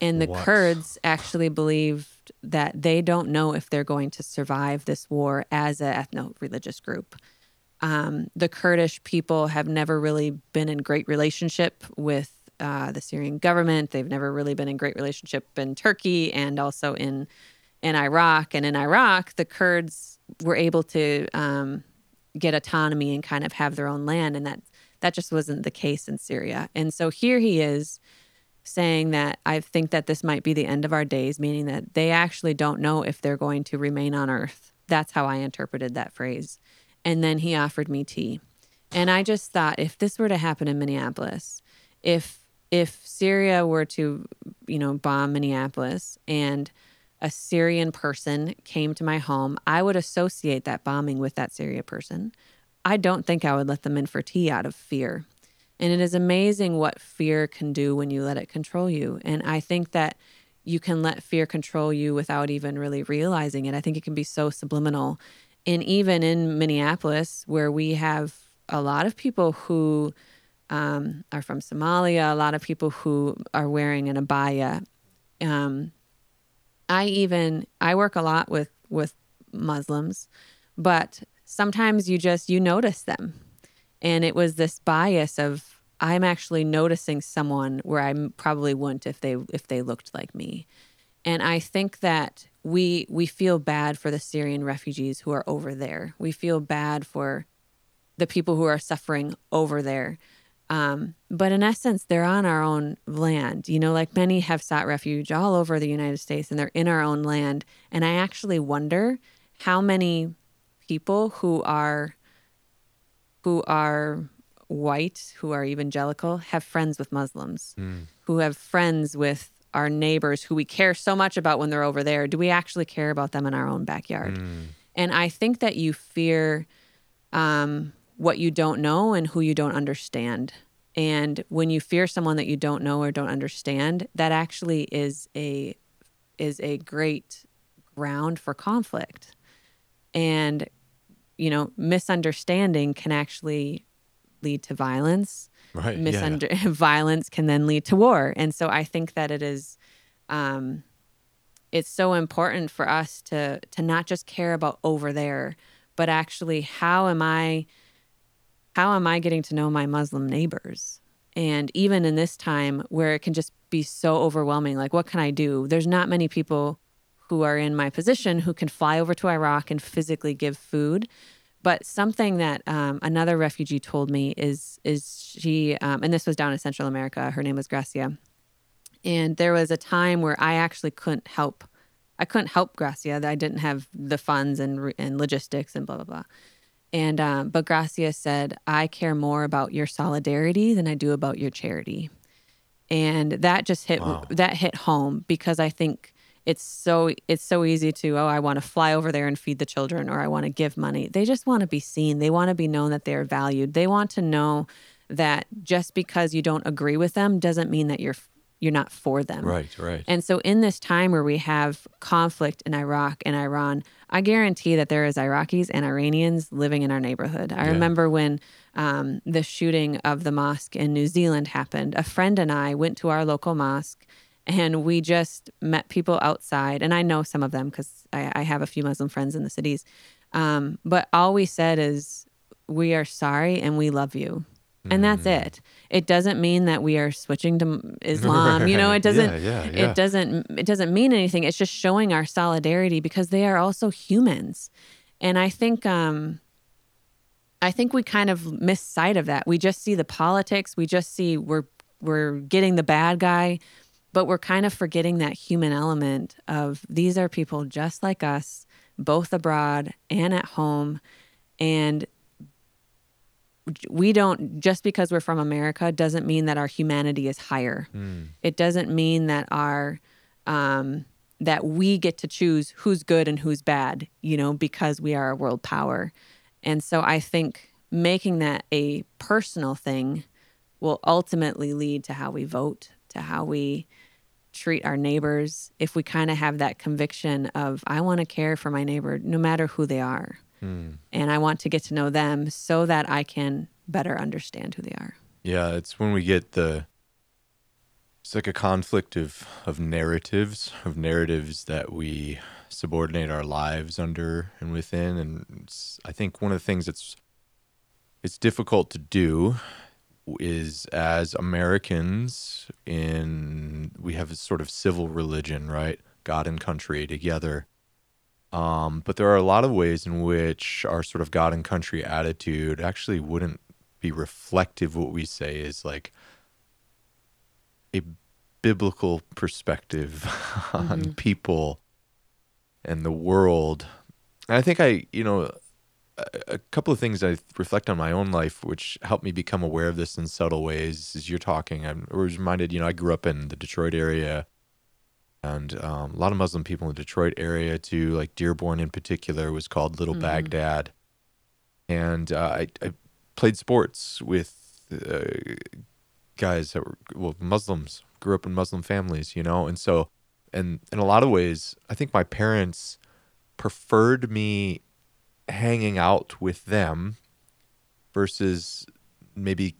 And the what? Kurds actually believed that they don't know if they're going to survive this war as an ethno-religious group. Um, the Kurdish people have never really been in great relationship with uh, the Syrian government. They've never really been in great relationship in Turkey and also in in Iraq. And in Iraq, the Kurds were able to um, get autonomy and kind of have their own land. And that that just wasn't the case in Syria. And so here he is saying that I think that this might be the end of our days, meaning that they actually don't know if they're going to remain on earth. That's how I interpreted that phrase. And then he offered me tea. And I just thought, if this were to happen in Minneapolis, if if Syria were to, you know, bomb Minneapolis and a Syrian person came to my home, I would associate that bombing with that Syria person. I don't think I would let them in for tea out of fear. And it is amazing what fear can do when you let it control you. And I think that you can let fear control you without even really realizing it. I think it can be so subliminal. And even in Minneapolis, where we have a lot of people who um, are from Somalia, a lot of people who are wearing an abaya, um, I even, I work a lot with, with Muslims, but sometimes you just, you notice them. And it was this bias of, I'm actually noticing someone where I probably wouldn't if they, if they looked like me. And I think that we, we feel bad for the Syrian refugees who are over there. We feel bad for the people who are suffering over there. Um, but in essence, they're on our own land. You know, like many have sought refuge all over the United States and they're in our own land. And I actually wonder how many people who are, who are white, who are evangelical, have friends with Muslims, mm. who have friends with our neighbors who we care so much about when they're over there. Do we actually care about them in our own backyard? Mm. And I think that you fear, um, what you don't know and who you don't understand. And when you fear someone that you don't know or don't understand, that actually is a is a great ground for conflict. And, you know, misunderstanding can actually lead to violence. Right. Misunder- yeah, yeah. Violence can then lead to war. And so I think that it is, um, it's so important for us to to not just care about over there, but actually how am I How am I getting to know my Muslim neighbors? And even in this time where it can just be so overwhelming, like, what can I do? There's not many people who are in my position who can fly over to Iraq and physically give food. But something that um, another refugee told me is, is she, um, and this was down in Central America, her name was Gracia. And there was a time where I actually couldn't help. I couldn't help Gracia. I didn't have the funds and, and logistics and blah, blah, blah. And um, but Gracia said, I care more about your solidarity than I do about your charity. And that just hit wow. that hit home, because I think it's so it's so easy to, oh, I want to fly over there and feed the children, or I want to give money. They just want to be seen. They want to be known that they're valued. They want to know that just because you don't agree with them doesn't mean that you're you're not for them. Right, right. And so in this time where we have conflict in Iraq and Iran, I guarantee that there is Iraqis and Iranians living in our neighborhood. I yeah. remember when um, the shooting of the mosque in New Zealand happened, a friend and I went to our local mosque and we just met people outside. And I know some of them because I, I have a few Muslim friends in the cities. Um, but all we said is, we are sorry and we love you. And that's it. It doesn't mean that we are switching to Islam. Right. You know, it doesn't yeah, yeah, yeah. it doesn't it doesn't mean anything. It's just showing our solidarity, because they are also humans. And I think um I think we kind of miss sight of that. We just see the politics, we just see we're we're getting the bad guy, but we're kind of forgetting that human element of, these are people just like us, both abroad and at home. And we don't, just because we're from America doesn't mean that our humanity is higher. Mm. It doesn't mean that our, um, that we get to choose who's good and who's bad, you know, because we are a world power. And so I think making that a personal thing will ultimately lead to how we vote, to how we treat our neighbors. If we kind of have that conviction of, I want to care for my neighbor no matter who they are. Mm. And I want to get to know them so that I can better understand who they are. Yeah, it's when we get the, it's like a conflict of, of narratives, of narratives that we subordinate our lives under and within. And it's, I think one of the things that's, it's difficult to do is, as Americans, in, we have a sort of civil religion, right? God and country together. Um, but there are a lot of ways in which our sort of God and country attitude actually wouldn't be reflective of what we say is like a biblical perspective mm-hmm. on people and the world. And I think I, you know, a, a couple of things I reflect on my own life, which helped me become aware of this in subtle ways. As you're talking, I was reminded, you know, I grew up in the Detroit area. And um, a lot of Muslim people in the Detroit area too, like Dearborn in particular, was called Little mm. Baghdad. And uh, I, I played sports with uh, guys that were, well, Muslims, grew up in Muslim families, you know? And so, and in a lot of ways, I think my parents preferred me hanging out with them versus maybe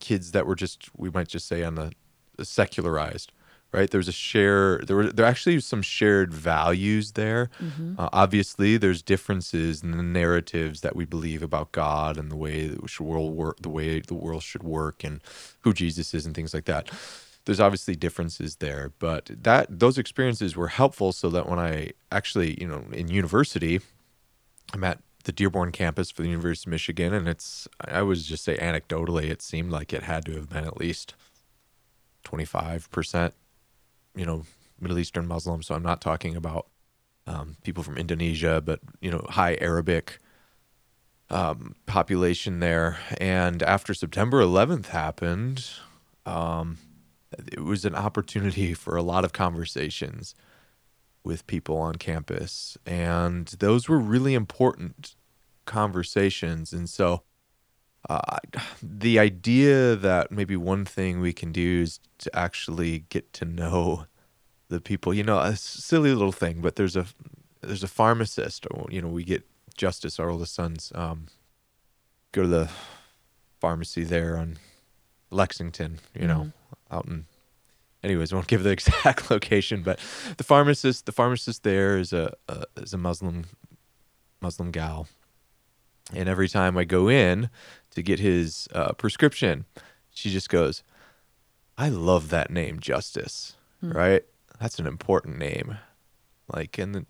kids that were just, we might just say on the, the secularized. Right, there was a share. There were there actually was some shared values there. Mm-hmm. Uh, obviously, there's differences in the narratives that we believe about God and the way that we should world work, the way the world should work, and who Jesus is, and things like that. There's obviously differences there, but that those experiences were helpful so that when I actually, you know, in university, I'm at the Dearborn campus for the University of Michigan, and it's I would just say anecdotally, it seemed like it had to have been at least twenty-five percent. You know, Middle Eastern Muslim, so I'm not talking about um, people from Indonesia, but, you know, high Arabic um, population there. And after September eleventh happened, um, it was an opportunity for a lot of conversations with people on campus. And those were really important conversations. And so Uh, the idea that maybe one thing we can do is to actually get to know the people. You know, a silly little thing, but there's a there's a pharmacist, or, you know, we get Justice, our oldest son's, um, go to the pharmacy there on Lexington, you know, mm-hmm. out in, anyways, I won't give the exact location, but the pharmacist, the pharmacist there is a, a is a Muslim, Muslim gal. And every time I go in to get his uh, prescription, she just goes, "I love that name, Justice." Mm. Right? That's an important name. Like, and the,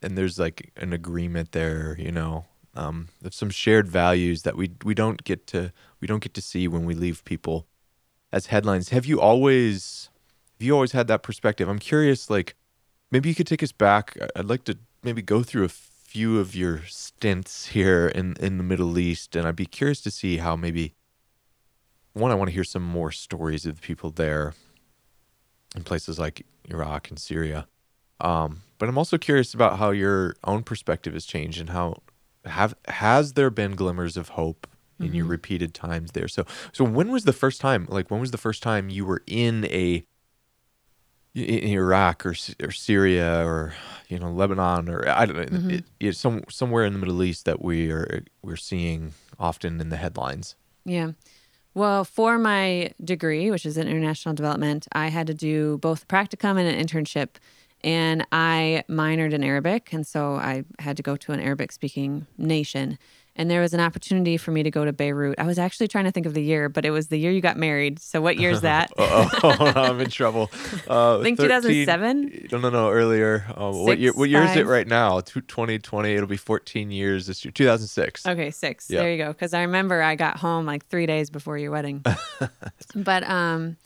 and there's like an agreement there, you know, um, of some shared values that we we don't get to we don't get to see when we leave people as headlines. Have you always have you always had that perspective? I'm curious. Like, maybe you could take us back. I'd like to maybe go through a few of your stints here in, in the Middle East, and I'd be curious to see how maybe, one, I want to hear some more stories of the people there in places like Iraq and Syria, um, but I'm also curious about how your own perspective has changed, and how have has there been glimmers of hope in mm-hmm. your repeated times there? So, so when was the first time, like when was the first time you were in a in Iraq or or Syria or, you know, Lebanon, or I don't know, mm-hmm. it, it's some somewhere in the Middle East that we are we're seeing often in the headlines? Yeah, well, for my degree, which is in international development, I had to do both practicum and an internship, and I minored in Arabic, and so I had to go to an Arabic-speaking nation. And there was an opportunity for me to go to Beirut. I was actually trying to think of the year, but it was the year you got married. So what year is that? Oh, I'm in trouble. Uh, I think two thousand seven? No, no, no, earlier. Um, six, what year, what year is it right now? twenty twenty, it'll be fourteen years this year. two thousand six. Okay, six. Yeah. There you go. Because I remember I got home like three days before your wedding. But um,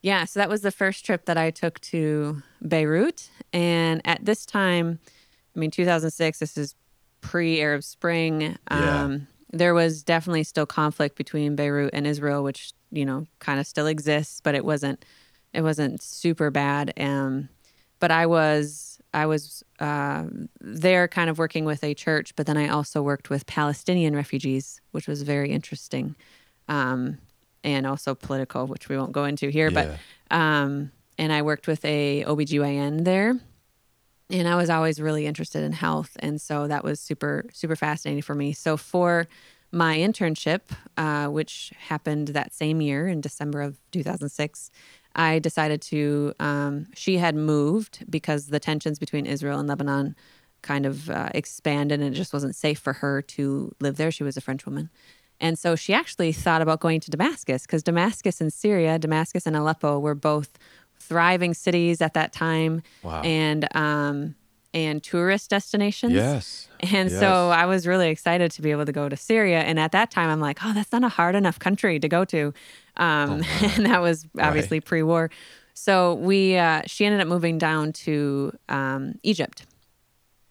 yeah, so that was the first trip that I took to Beirut. And at this time, I mean, two thousand six, this is pre-Arab Spring, um, yeah. there was definitely still conflict between Beirut and Israel, which, you know, kind of still exists, but it wasn't, it wasn't super bad. Um, but I was, I was uh, there kind of working with a church, but then I also worked with Palestinian refugees, which was very interesting, um, and also political, which we won't go into here, yeah. but, um, and I worked with a O B G Y N there. And I was always really interested in health. And so that was super, super fascinating for me. So for my internship, uh, which happened that same year in December of two thousand six, I decided to, um, she had moved because the tensions between Israel and Lebanon kind of uh, expanded, and it just wasn't safe for her to live there. She was a French woman. And so she actually thought about going to Damascus, because Damascus in Syria, Damascus and Aleppo were both thriving cities at that time, wow. and um, and tourist destinations. Yes. And yes. so I was really excited to be able to go to Syria. And at that time, I'm like, oh, that's not a hard enough country to go to. Um, oh, and that was obviously right. pre-war. So we, uh, she ended up moving down to um, Egypt.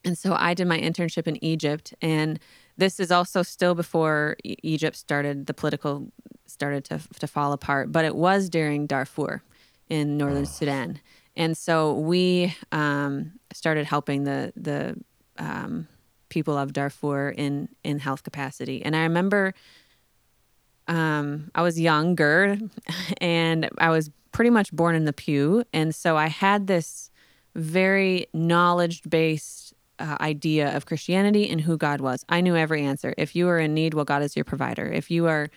And so I did my internship in Egypt. And this is also still before e- Egypt started, the political started to to fall apart. But it was during Darfur in northern oh. Sudan. And so we um, started helping the the um, people of Darfur in, in health capacity. And I remember um, I was younger, and I was pretty much born in the pew. And so I had this very knowledge-based uh, idea of Christianity and who God was. I knew every answer. If you are in need, well, God is your provider. If you are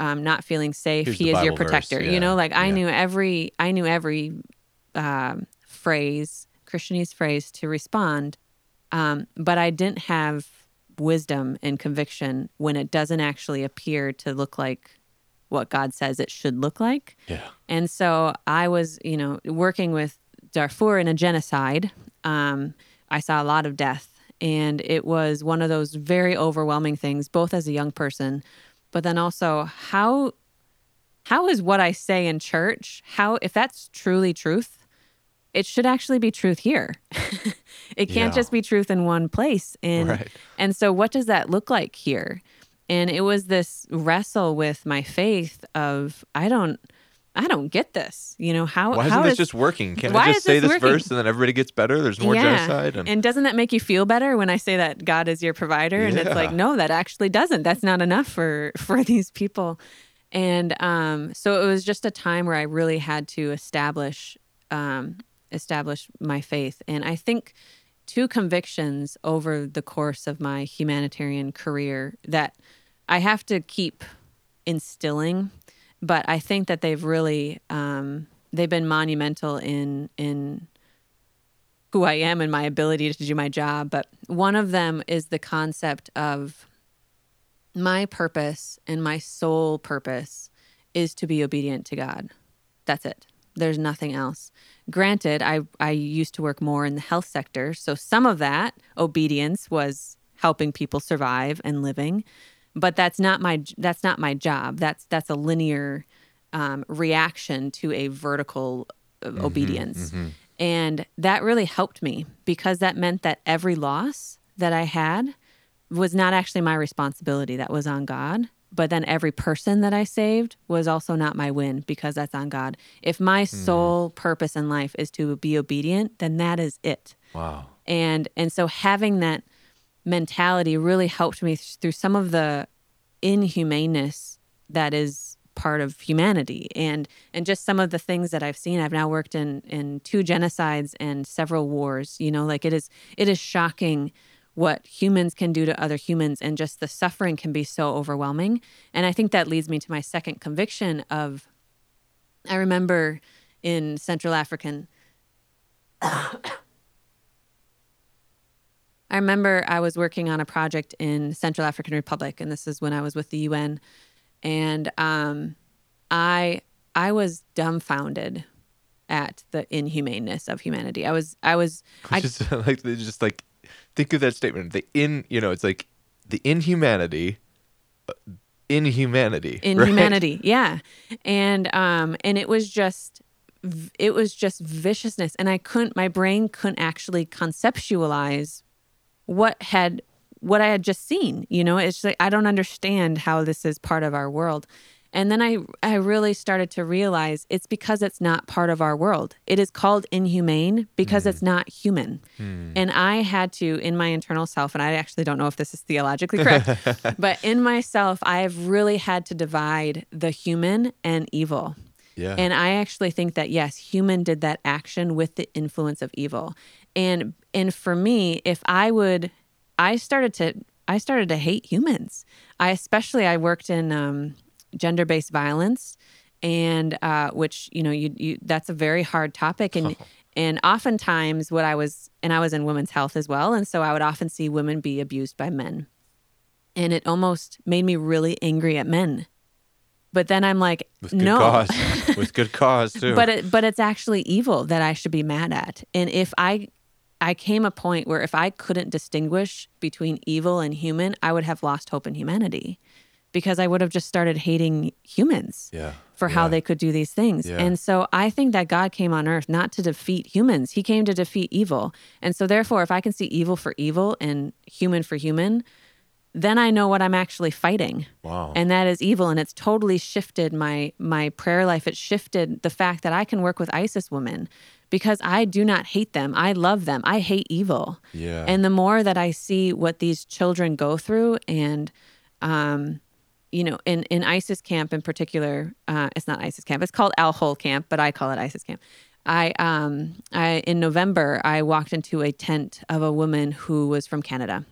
Um, not feeling safe, Here's He is your protector. Verse, yeah. You know, like I yeah. knew every, I knew every um, phrase, Christianese phrase to respond, um, but I didn't have wisdom and conviction when it doesn't actually appear to look like what God says it should look like. Yeah. And so I was, you know, working with Darfur in a genocide. Um, I saw a lot of death, and it was one of those very overwhelming things, both as a young person. But then also, how how is what I say in church, how if that's truly truth, it should actually be truth here. It can't yeah. just be truth in one place. And right. and so what does that look like here? And it was this wrestle with my faith of, I don't I don't get this. You know, how Why isn't how this is, just working? Can't I just say this, this verse and then everybody gets better? There's more yeah. genocide. And... and doesn't that make you feel better when I say that God is your provider? Yeah. And it's like, no, that actually doesn't. That's not enough for, for these people. And um, so it was just a time where I really had to establish um, establish my faith. And I think two convictions over the course of my humanitarian career that I have to keep instilling, but I think that they've really, um, they've been monumental in in who I am and my ability to do my job. But one of them is the concept of my purpose and my sole purpose is to be obedient to God. That's it. There's nothing else. Granted, I, I used to work more in the health sector, so some of that obedience was helping people survive and living. But that's not my that's not my job. That's that's a linear um, reaction to a vertical mm-hmm, obedience, mm-hmm. and that really helped me because that meant that every loss that I had was not actually my responsibility. That was on God. But then every person that I saved was also not my win because that's on God. If my mm. sole purpose in life is to be obedient, then that is it. Wow. And and so having that mentality really helped me th- through some of the inhumaneness that is part of humanity, and and just some of the things that I've seen. I've now worked in in two genocides and several wars. You know, like it is it is shocking what humans can do to other humans, and just the suffering can be so overwhelming. And I think that leads me to my second conviction of, I remember in Central African. I remember I was working on a project in Central African Republic, and this is when I was with the U N, and um, I I was dumbfounded at the inhumaneness of humanity. I was I was I just like just like think of that statement. The in you know it's like the inhumanity, inhumanity, inhumanity. Right? Yeah, and um and it was just. It was just viciousness, and I couldn't. My brain couldn't actually conceptualize what had what I had just seen. You know, it's like I don't understand how this is part of our world. And then I I really started to realize it's because it's not part of our world. It is called inhumane because mm. it's not human. Mm. And I had to, in my internal self, and I actually don't know if this is theologically correct, but in myself, I've really had to divide the human and evil. Yeah. And I actually think that, yes, human did that action with the influence of evil. And and for me, if I would, I started to I started to hate humans. I especially, I worked in um, gender-based violence, and uh, which, you know, you, you that's a very hard topic. And oh. and oftentimes what I was, and I was in women's health as well, and so I would often see women be abused by men. And it almost made me really angry at men. But then I'm like, with good no, cause. With good cause too. But it, but it's actually evil that I should be mad at. And if I, I came a point where if I couldn't distinguish between evil and human, I would have lost hope in humanity, because I would have just started hating humans yeah. for yeah. how they could do these things. Yeah. And so I think that God came on earth not to defeat humans; He came to defeat evil. And so therefore, if I can see evil for evil and human for human, then I know what I'm actually fighting. Wow. And that is evil. And it's totally shifted my my prayer life. It shifted the fact that I can work with ISIS women because I do not hate them. I love them. I hate evil. Yeah. And the more that I see what these children go through, and um, you know, in, in ISIS camp in particular, uh, it's not ISIS camp, it's called Al-Hol camp, but I call it ISIS camp. I, um, I in November, I walked into a tent of a woman who was from Canada.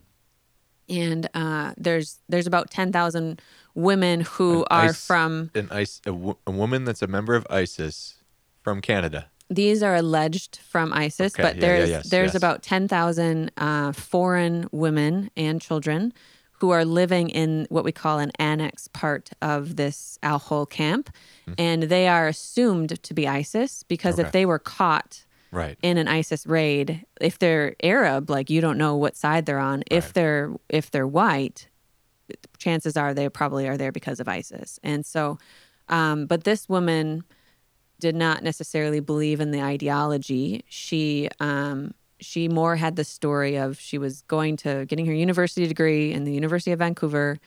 And uh, there's there's about ten thousand women who are from... An ICE, a, w- a woman that's a member of ISIS from Canada. These are alleged from ISIS, okay, but yeah, there's yeah, yes, there's yes. about ten thousand uh, foreign women and children who are living in what we call an annex part of this Al-Hol camp. Mm-hmm. And they are assumed to be ISIS because okay. if they were caught... Right. In an ISIS raid, if they're Arab, like you don't know what side they're on. Right. If they're if they're white, chances are they probably are there because of ISIS. And so, um, but this woman did not necessarily believe in the ideology. She um, she more had the story of she was going to getting her university degree in the University of Vancouver.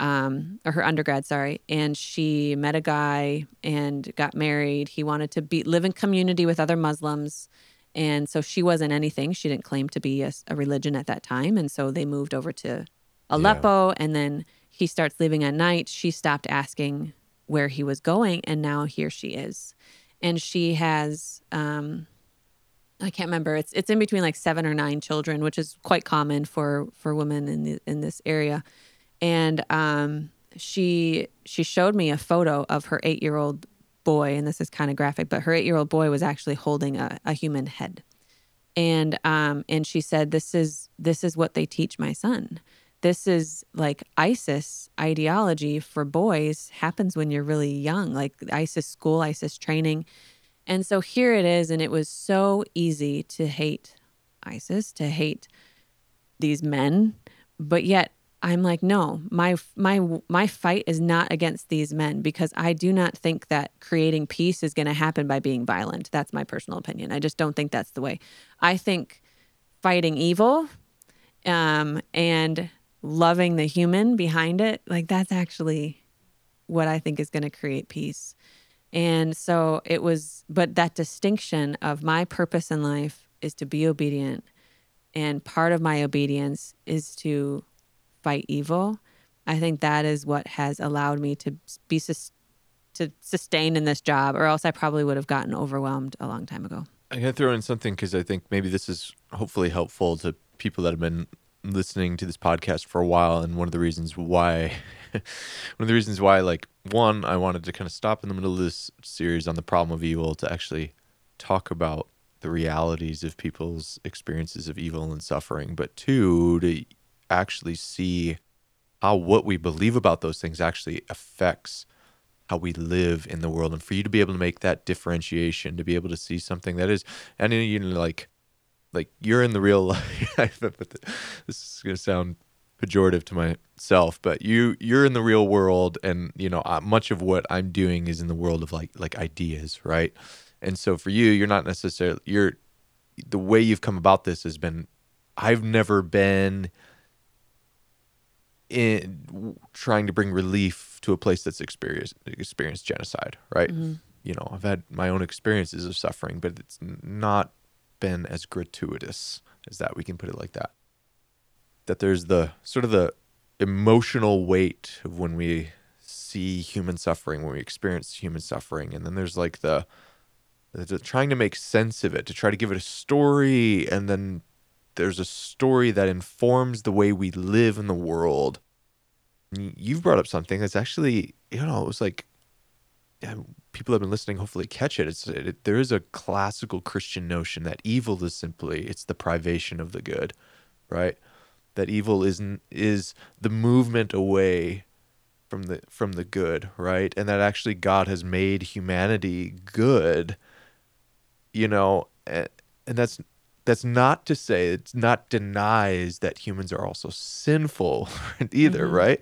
um, or her undergrad, sorry. And she met a guy and got married. He wanted to be live in community with other Muslims. And so she wasn't anything. She didn't claim to be a, a religion at that time. And so they moved over to Aleppo. Yeah. And then he starts leaving at night. She stopped asking where he was going. And now here she is. And she has, um, I can't remember, it's it's in between like seven or nine children, which is quite common for, for women in the, in this area. And um, she she showed me a photo of her eight-year-old boy, and this is kind of graphic, but her eight-year-old boy was actually holding a, a human head. And um, and she said, this is this is what they teach my son. This is like ISIS ideology for boys happens when you're really young, like ISIS school, ISIS training. And so here it is, and it was so easy to hate ISIS, to hate these men, but yet I'm like, no, my my my fight is not against these men, because I do not think that creating peace is going to happen by being violent. That's my personal opinion. I just don't think that's the way. I think fighting evil um, and loving the human behind it, like that's actually what I think is going to create peace. And so it was, but that distinction of my purpose in life is to be obedient, and part of my obedience is to fight evil. I think that is what has allowed me to be sus- to sustain in this job, or else I probably would have gotten overwhelmed a long time ago. I'm going to throw in something because I think maybe this is hopefully helpful to people that have been listening to this podcast for a while. And one of the reasons why, one of the reasons why, like, one, I wanted to kind of stop in the middle of this series on the problem of evil to actually talk about the realities of people's experiences of evil and suffering, but two, to actually see how what we believe about those things actually affects how we live in the world. And for you to be able to make that differentiation, to be able to see something that is, and you know, like, like you're in the real life, but this is going to sound pejorative to myself, but you, you're in the real world. And, you know, much of what I'm doing is in the world of like, like ideas. Right. And so for you, you're not necessarily, you're, the way you've come about this has been, I've never been in trying to bring relief to a place that's experienced experienced genocide, right? Mm-hmm. You know, I've had my own experiences of suffering, but it's not been as gratuitous as that. We can put it like that. That there's the sort of the emotional weight of when we see human suffering, when we experience human suffering, and then there's like the, the trying to make sense of it, to try to give it a story, and then there's a story that informs the way we live in the world. You've brought up something that's actually, you know, it was like, yeah, people have been listening, hopefully catch it. It's it, there is a classical Christian notion that evil is simply, it's the privation of the good, right? That evil is is the movement away from the from the good, right? And that actually God has made humanity good, you know, and, and that's, that's not to say, it's not denies that humans are also sinful either, mm-hmm. right?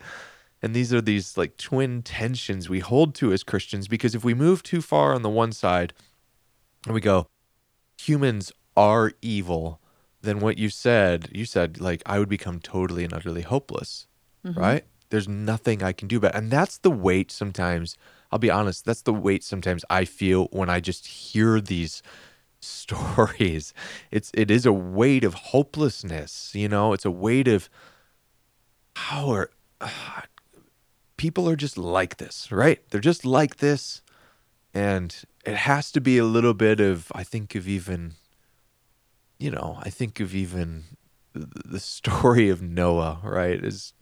And these are these like twin tensions we hold to as Christians, because if we move too far on the one side and we go, humans are evil, then what you said, you said like, I would become totally and utterly hopeless, mm-hmm. right? There's nothing I can do about it. And that's the weight sometimes, I'll be honest, that's the weight sometimes I feel when I just hear these stories. It's it is a weight of hopelessness, you know. It's a weight of how are uh, people are just like this, right? They're just like this, and it has to be a little bit of I think of even, you know, I think of even the story of Noah, right? Is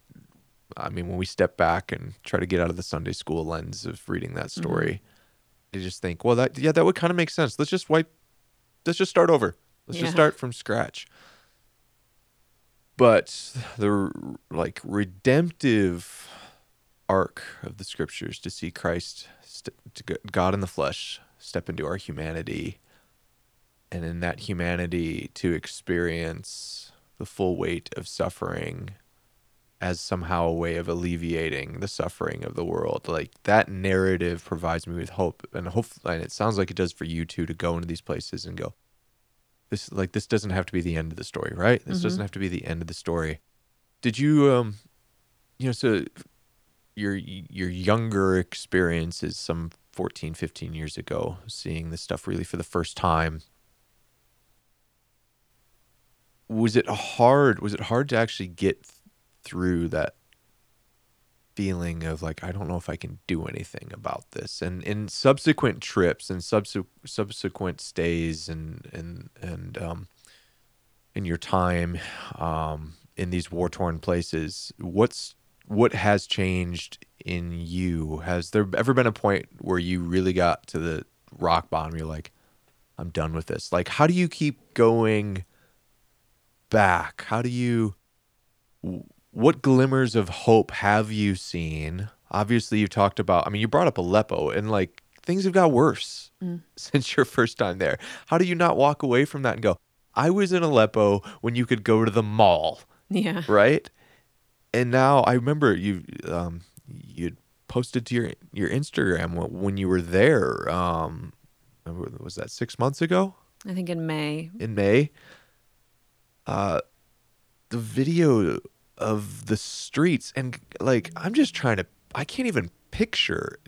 I mean, when we step back and try to get out of the Sunday school lens of reading that story, mm-hmm. you just think, well, that yeah, that would kind of make sense. Let's just wipe. Let's just start over. Let's yeah. just start from scratch. But the like redemptive arc of the scriptures to see Christ, st- to God in the flesh, step into our humanity, and in that humanity to experience the full weight of suffering as somehow a way of alleviating the suffering of the world. Like that narrative provides me with hope, and hopefully, and it sounds like it does for you too, to go into these places and go, this like this doesn't have to be the end of the story, right? This mm-hmm. doesn't have to be the end of the story. Did you, um, you know, so your your younger experience is some fourteen, fifteen years ago, seeing this stuff really for the first time. Was it hard? Was it hard to actually get through that feeling of like, I don't know if I can do anything about this? And in subsequent trips and subse subsequent stays and and and um, in your time um, in these war-torn places, what's what has changed in you? Has there ever been a point where you really got to the rock bottom? You're like, I'm done with this. Like, how do you keep going back? How do you, what glimmers of hope have you seen? Obviously you talked about, I mean, you brought up Aleppo, and like things have got worse mm. since your first time there. How do you not walk away from that and go, I was in Aleppo when you could go to the mall. Yeah. Right? And now I remember you, um, you posted to your, your Instagram when you were there. Um, was that six months ago? I think in May. In May. Uh, the video of the streets, and like, I'm just trying to, I can't even picture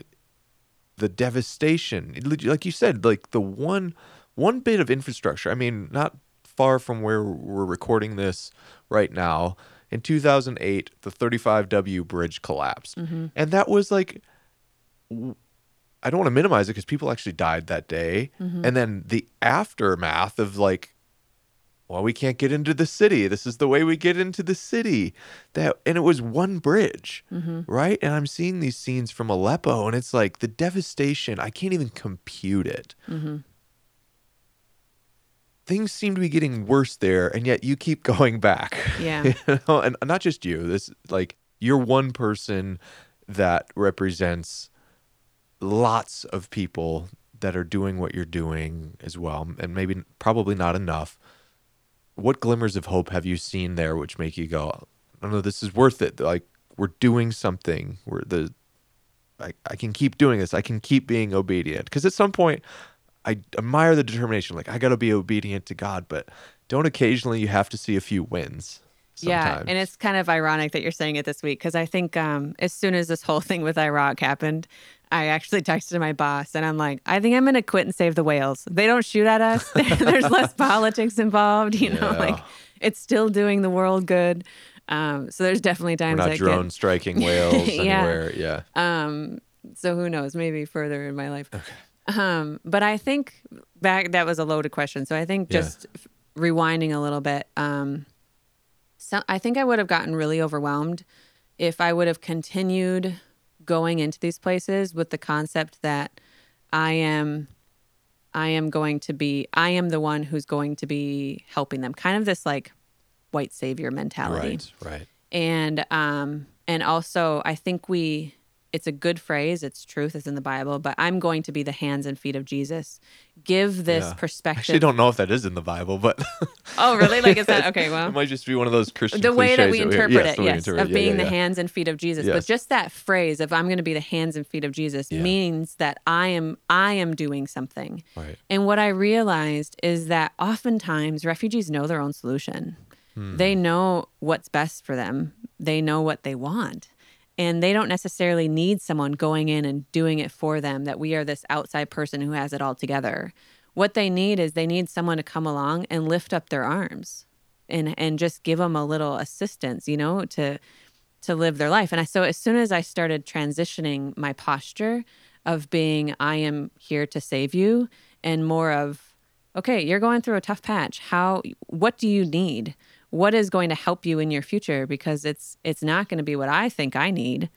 the devastation. Like you said, like the one, one bit of infrastructure. I mean, not far from where we're recording this right now, in two thousand eight, the thirty-five W bridge collapsed. Mm-hmm. And that was like, I don't want to minimize it because people actually died that day. Mm-hmm. And then the aftermath of like, well, we can't get into the city. This is the way we get into the city. That, and it was one bridge, mm-hmm. right? And I'm seeing these scenes from Aleppo, and it's like the devastation, I can't even compute it. Mm-hmm. Things seem to be getting worse there, and yet you keep going back. Yeah. You know? And not just you. This, like, you're one person that represents lots of people that are doing what you're doing as well, and maybe probably not enough. What glimmers of hope have you seen there, which make you go, "No, no, this is worth it. Like, we're doing something. We're the, I, I can keep doing this. I can keep being obedient." Because at some point, I admire the determination. Like, I got to be obedient to God, but don't occasionally you have to see a few wins. Sometimes. Yeah, and it's kind of ironic that you're saying it this week, because I think um, as soon as this whole thing with Iraq happened, I actually texted my boss, and I'm like, I think I'm going to quit and save the whales. They don't shoot at us. There's less politics involved, you know, yeah. like it's still doing the world good. Um, so there's definitely times We're not I drone get... striking whales anywhere. Yeah. yeah. Um, so who knows, maybe further in my life. Okay. Um, but I think back, that was a loaded question. So I think just yeah. rewinding a little bit, um, so I think I would have gotten really overwhelmed if I would have continued going into these places with the concept that I am, I am going to be, I am the one who's going to be helping them. Kind of this like white savior mentality. Right, right. And, um, and also I think we, it's a good phrase, it's truth, it's in the Bible, but I'm going to be the hands and feet of Jesus. Give this yeah. perspective. I actually don't know if that is in the Bible, but... Oh, really? Like, is that... Okay, well... It might just be one of those Christian cliches. The way that we interpret it, yes, yes, interpret, of yeah, being yeah, yeah. the hands and feet of Jesus. Yes. But just that phrase of, I'm going to be the hands and feet of Jesus, yeah. means that I am, I am doing something. Right. And what I realized is that oftentimes refugees know their own solution. Hmm. They know what's best for them. They know what they want. And they don't necessarily need someone going in and doing it for them, that we are this outside person who has it all together. What they need is they need someone to come along and lift up their arms and and just give them a little assistance, you know, to to live their life. And I, so as soon as I started transitioning my posture of being, I am here to save you, and more of, okay, you're going through a tough patch. How, what do you need? What is going to help you in your future? Because it's it's not going to be what I think I need,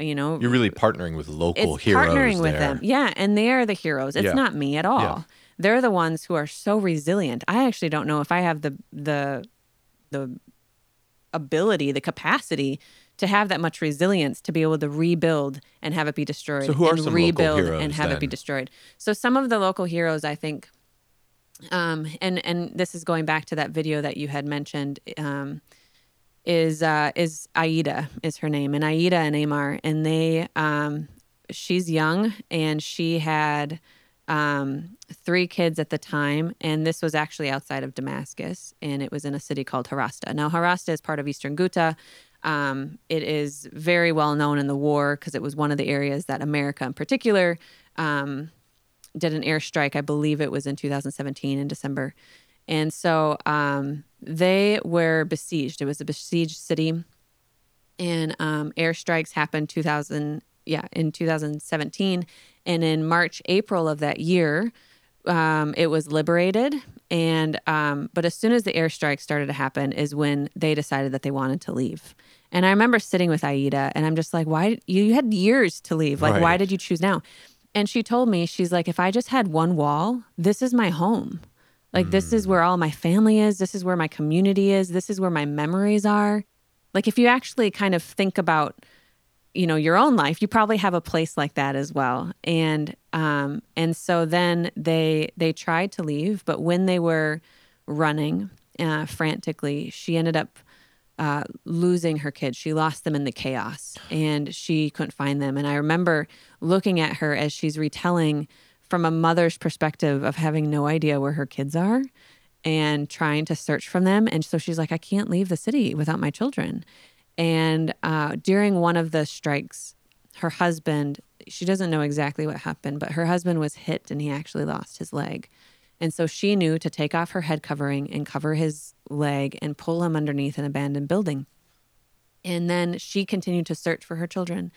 you know. You're really partnering with local it's heroes partnering with there. them. Yeah, and they are the heroes. It's yeah. not me at all. Yeah. They're the ones who are so resilient. I actually don't know if I have the the the ability, the capacity to have that much resilience to be able to rebuild and have it be destroyed. So who are and some rebuild local heroes, and have then? it be destroyed. So some of the local heroes, I think, Um, and, and this is going back to that video that you had mentioned, um, is, uh, is Aida is her name, and Aida and Amar, and they, um, she's young, and she had, um, three kids at the time. And this was actually outside of Damascus, and it was in a city called Harasta. Now Harasta is part of Eastern Ghouta. Um, it is very well known in the war because it was one of the areas that America in particular um, did an airstrike. I believe it was in two thousand seventeen in December. And so um, they were besieged. It was a besieged city. And um, airstrikes happened two thousand, yeah, in two thousand seventeen. And in March, April of that year, um, it was liberated. And um, but as soon as the airstrike started to happen is when they decided that they wanted to leave. And I remember sitting with Aida, and I'm just like, why? You had years to leave. Like, right. Why did you choose now? And she told me, she's like, if I just had one wall, this is my home. Like, mm. this is where all my family is. This is where my community is. This is where my memories are. Like, if you actually kind of think about, you know, your own life, you probably have a place like that as well. And um, and so then they they tried to leave, but when they were running uh, frantically, she ended up uh, losing her kids. She lost them in the chaos, and she couldn't find them. And I remember looking at her as she's retelling from a mother's perspective of having no idea where her kids are, and trying to search for them. And so she's like, I can't leave the city without my children. And uh, during one of the strikes, her husband, she doesn't know exactly what happened, but her husband was hit and he actually lost his leg. And so she knew to take off her head covering and cover his leg and pull him underneath an abandoned building. And then she continued to search for her children.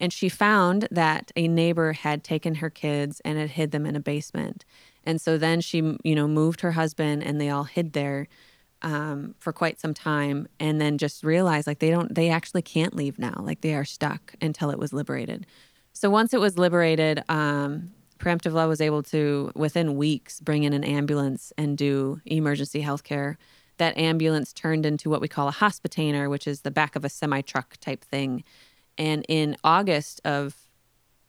And she found that a neighbor had taken her kids and had hid them in a basement. And so then she, you know, moved her husband, and they all hid there um, for quite some time, and then just realized, like, they don't, they actually can't leave now. Like, they are stuck until it was liberated. So once it was liberated, um, Preemptive Love was able to, within weeks, bring in an ambulance and do emergency healthcare. That ambulance turned into what we call a hospitainer, which is the back of a semi-truck type thing. And in August of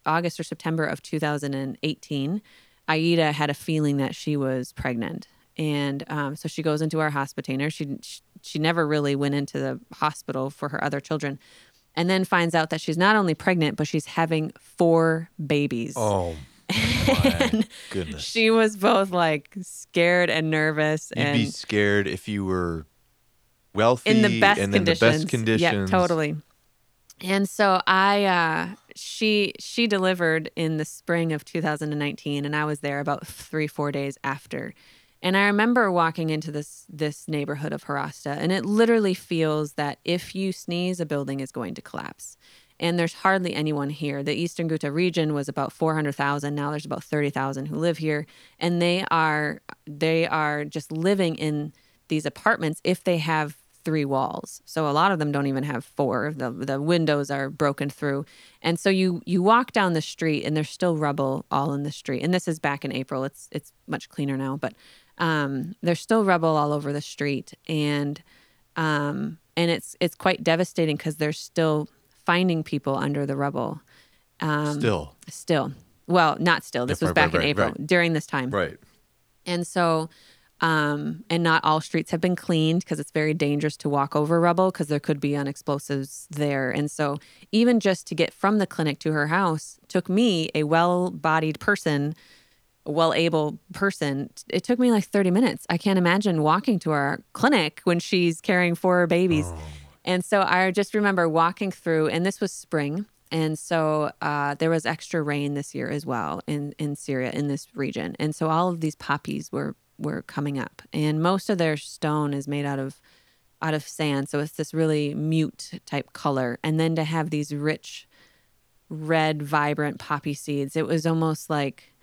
August or September of two thousand eighteen, Aida had a feeling that she was pregnant, and um, so she goes into our hospitainer. She she never really went into the hospital for her other children, and then finds out that she's not only pregnant, but she's having four babies. Oh, my goodness! She was both like scared and nervous. You'd and be scared if you were wealthy in the best and conditions. In the best conditions. Yeah, totally. And so I, uh, she, she delivered in the spring of two thousand nineteen, and I was there about three, four days after. And I remember walking into this, this neighborhood of Harasta, and it literally feels that if you sneeze, a building is going to collapse. And there's hardly anyone here. The Eastern Ghouta region was about four hundred thousand. Now there's about thirty thousand who live here, and they are, they are just living in these apartments if they have three walls. So a lot of them don't even have four. The the windows are broken through. And so you you walk down the street and there's still rubble all in the street. And this is back in April. It's it's much cleaner now, but um, there's still rubble all over the street. And um, and it's it's quite devastating because they're still finding people under the rubble. Um, still. Still. Well, not still. This yeah, was right, back right, in April, right. during this time. Right. And so... Um, and not all streets have been cleaned because it's very dangerous to walk over rubble because there could be unexplosives there. And so even just to get from the clinic to her house took me, a well-bodied person, well-able person, it took me like thirty minutes. I can't imagine walking to our clinic when she's carrying four babies. Oh. And so I just remember walking through, and this was spring. And so uh, there was extra rain this year as well in, in Syria, in this region. And so all of these poppies were were coming up, and most of their stone is made out of out of sand, so it's this really mute type color. And then to have these rich red vibrant poppy seeds, it was almost like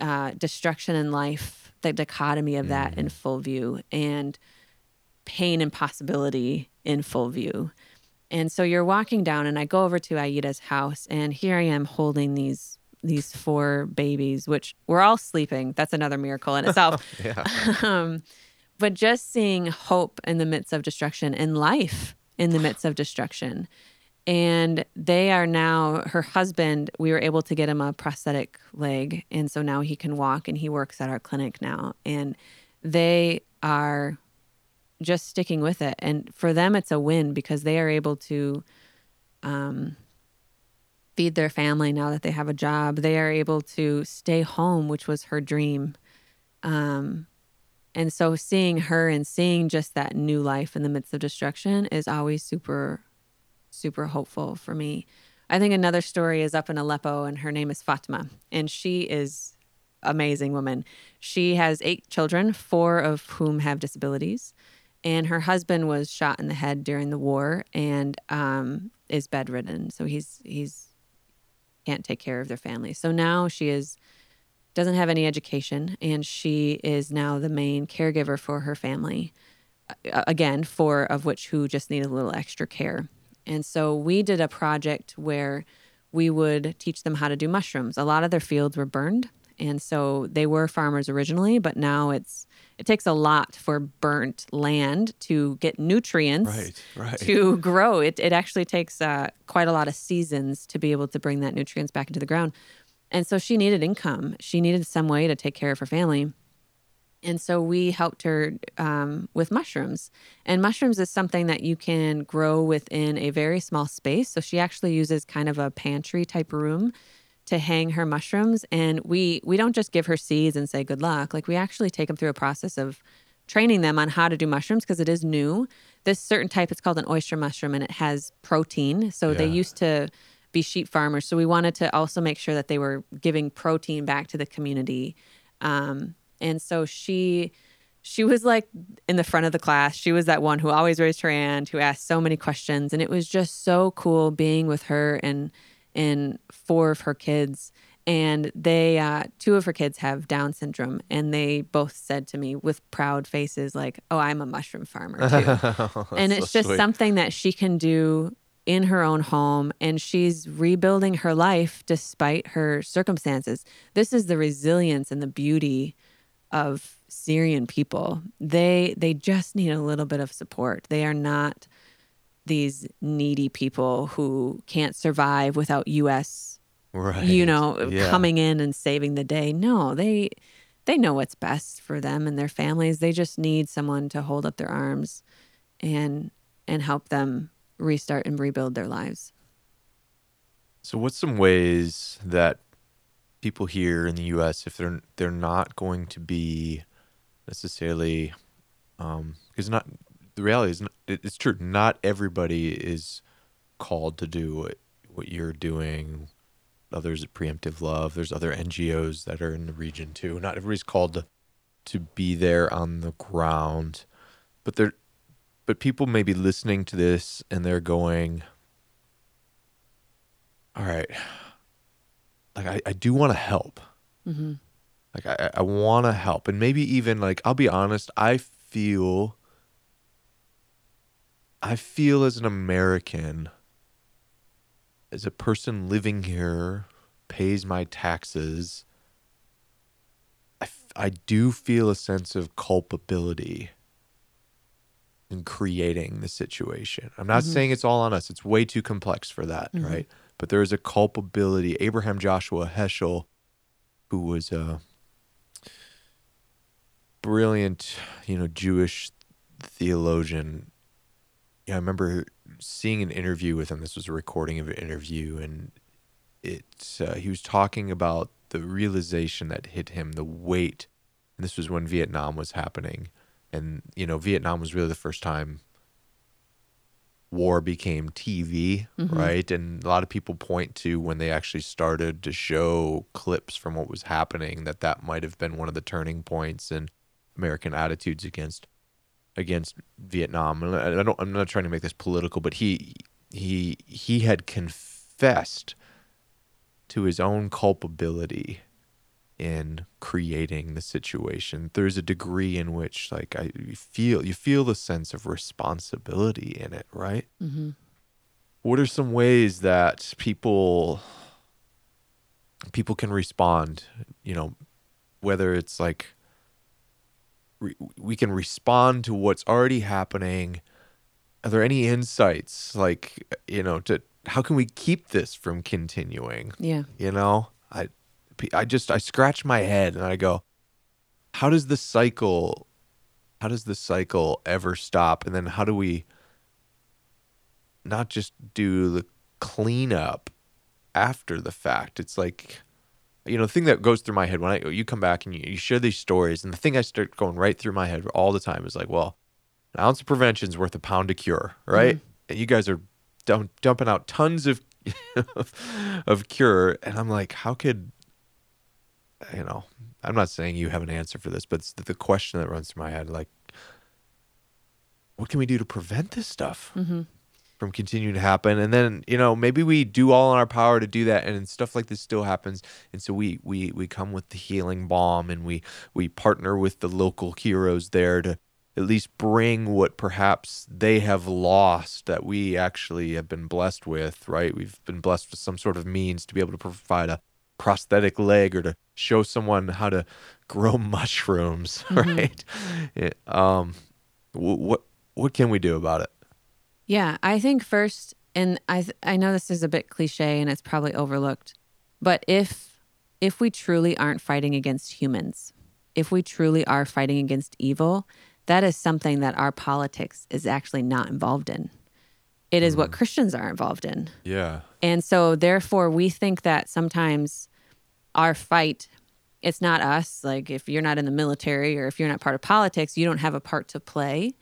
uh destruction and life, the dichotomy of that in full view, and pain and possibility in full view. And so you're walking down, and I go over to Aida's house, and here I am holding these these four babies, which were all sleeping. That's another miracle in itself. yeah. um, but just seeing hope in the midst of destruction and life in the midst of destruction. And they are now, her husband, we were able to get him a prosthetic leg. And so now he can walk, and he works at our clinic now. And they are just sticking with it. And for them, it's a win because they are able to... Um, feed their family now that they have a job. They are able to stay home, which was her dream. Um, And so seeing her and seeing just that new life in the midst of destruction is always super, super hopeful for me. I think another story is up in Aleppo, and her name is Fatma, and she is an amazing woman. She has eight children, four of whom have disabilities, and her husband was shot in the head during the war and um, is bedridden. So he's he's can't take care of their family. So now she is doesn't have any education, and she is now the main caregiver for her family. Again, four of which who just need a little extra care. And so we did a project where we would teach them how to do mushrooms. A lot of their fields were burned. And so they were farmers originally, but now it's it takes a lot for burnt land to get nutrients right, right. to grow. It it actually takes uh, quite a lot of seasons to be able to bring that nutrients back into the ground. And so she needed income. She needed some way to take care of her family. And so we helped her um, with mushrooms. And mushrooms is something that you can grow within a very small space. So she actually uses kind of a pantry type room to hang her mushrooms. And we we don't just give her seeds and say good luck. Like, we actually take them through a process of training them on how to do mushrooms, because it is new. This certain type, it's called an oyster mushroom, and it has protein. So yeah. They used to be sheep farmers. So we wanted to also make sure that they were giving protein back to the community. Um And so she she was like in the front of the class. She was that one who always raised her hand, who asked so many questions. And it was just so cool being with her and and four of her kids. And they, uh, two of her kids have Down syndrome. And they both said to me with proud faces, like, oh, I'm a mushroom farmer too. Oh, and it's so just sweet. Something that she can do in her own home, and she's rebuilding her life despite her circumstances. This is the resilience and the beauty of Syrian people. They they just need a little bit of support. They are not these needy people who can't survive without U S right. you know, yeah. coming in and saving the day. No, they they know what's best for them and their families. They just need someone to hold up their arms and and help them restart and rebuild their lives. So what's some ways that people here in the U S, if they're they're not going to be necessarily, um, because not the reality is not, it's true. Not everybody is called to do what what you're doing. Others at Preemptive Love. There's other N G Os that are in the region too. Not everybody's called to to be there on the ground, but they're but people may be listening to this and they're going, all right. Like, I, I do want to help. Mm-hmm. Like, I, I want to help. And maybe even, like, I'll be honest, I feel, I feel as an American, as a person living here, pays my taxes, I, I do feel a sense of culpability in creating the situation. I'm not mm-hmm. saying it's all on us. It's way too complex for that, mm-hmm. right? But there is a culpability. Abraham Joshua Heschel, who was a brilliant, you know, Jewish theologian. Yeah, I remember seeing an interview with him. This was a recording of an interview, and it uh, he was talking about the realization that hit him, the weight. And this was when Vietnam was happening, and you know, Vietnam was really the first time war became T V, mm-hmm. right? And a lot of people point to when they actually started to show clips from what was happening, that that might have been one of the turning points in American attitudes against against Vietnam. And I don't, I'm not trying to make this political, but he he he had confessed to his own culpability in creating the situation. There's a degree in which, like, I you feel you feel the sense of responsibility in it, right? Mm-hmm. What are some ways that people people can respond? You know, whether it's like re, we can respond to what's already happening. Are there any insights, like, you know, to how can we keep this from continuing? Yeah, you know, I. I just, I scratch my head and I go, how does the cycle, how does the cycle ever stop? And then how do we not just do the cleanup after the fact? It's like, you know, the thing that goes through my head when I you come back and you, you share these stories, and the thing I start going right through my head all the time is like, well, an ounce of prevention is worth a pound of cure, right? Mm-hmm. And you guys are dump, dumping out tons of of cure, and I'm like, how could, you know, I'm not saying you have an answer for this, but it's the, the question that runs through my head, like, what can we do to prevent this stuff mm-hmm. from continuing to happen? And then, you know, maybe we do all in our power to do that, and stuff like this still happens. And so we we we come with the healing balm, and we we partner with the local heroes there to at least bring what perhaps they have lost that we actually have been blessed with, right? We've been blessed with some sort of means to be able to provide a prosthetic leg or to show someone how to grow mushrooms, mm-hmm. right? It, um, what what can we do about it? Yeah, I think first, and I th- I know this is a bit cliche and it's probably overlooked, but if if we truly aren't fighting against humans, if we truly are fighting against evil, that is something that our politics is actually not involved in. It is mm. what Christians are involved in. Yeah. And so therefore we think that sometimes our fight, it's not us. Like if you're not in the military or if you're not part of politics, you don't have a part to play.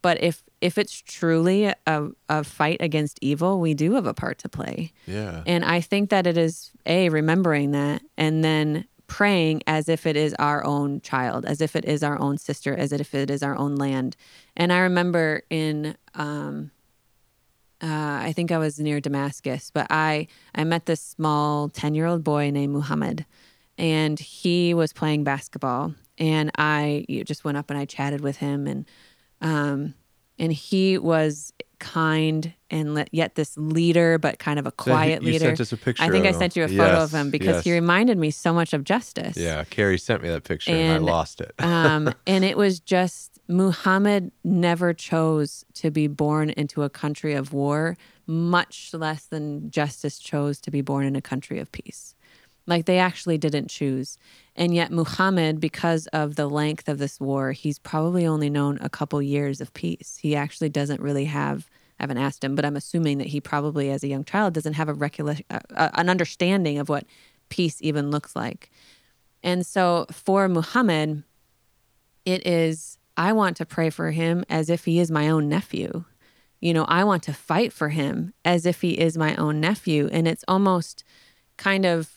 But if if it's truly a, a fight against evil, we do have a part to play. Yeah. And I think that it is, A, remembering that, and then praying as if it is our own child, as if it is our own sister, as if it is our own land. And I remember in, um, uh, I think I was near Damascus, but I, I met this small ten-year-old boy named Muhammad, and he was playing basketball. And I you know, just went up and I chatted with him, and um, and he was kind and le- yet this leader, but kind of a quiet yeah, he, leader. You sent us a picture. I think I sent you a photo yes, of him because yes. he reminded me so much of Justice. Yeah, Carrie sent me that picture and, and I lost it. um, and it was just, Muhammad never chose to be born into a country of war, much less than Justice chose to be born in a country of peace. Like they actually didn't choose. And yet Muhammad, because of the length of this war, he's probably only known a couple years of peace. He actually doesn't really have, I haven't asked him, but I'm assuming that he probably as a young child doesn't have a recollection, uh, uh, an understanding of what peace even looks like. And so for Muhammad, it is, I want to pray for him as if he is my own nephew. You know, I want to fight for him as if he is my own nephew. And it's almost kind of,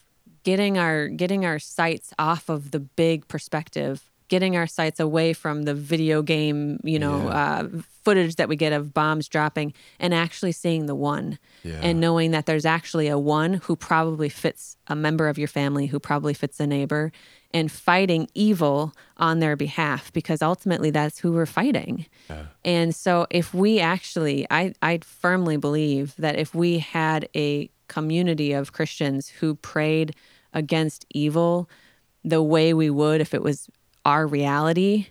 Getting our getting our sights off of the big perspective, getting our sights away from the video game, you know, yeah. uh, footage that we get of bombs dropping, and actually seeing the one, yeah. and knowing that there's actually a one who probably fits a member of your family, who probably fits a neighbor, and fighting evil on their behalf, because ultimately that's who we're fighting. Yeah. And so, if we actually, I I firmly believe that if we had a community of Christians who prayed against evil the way we would if it was our reality,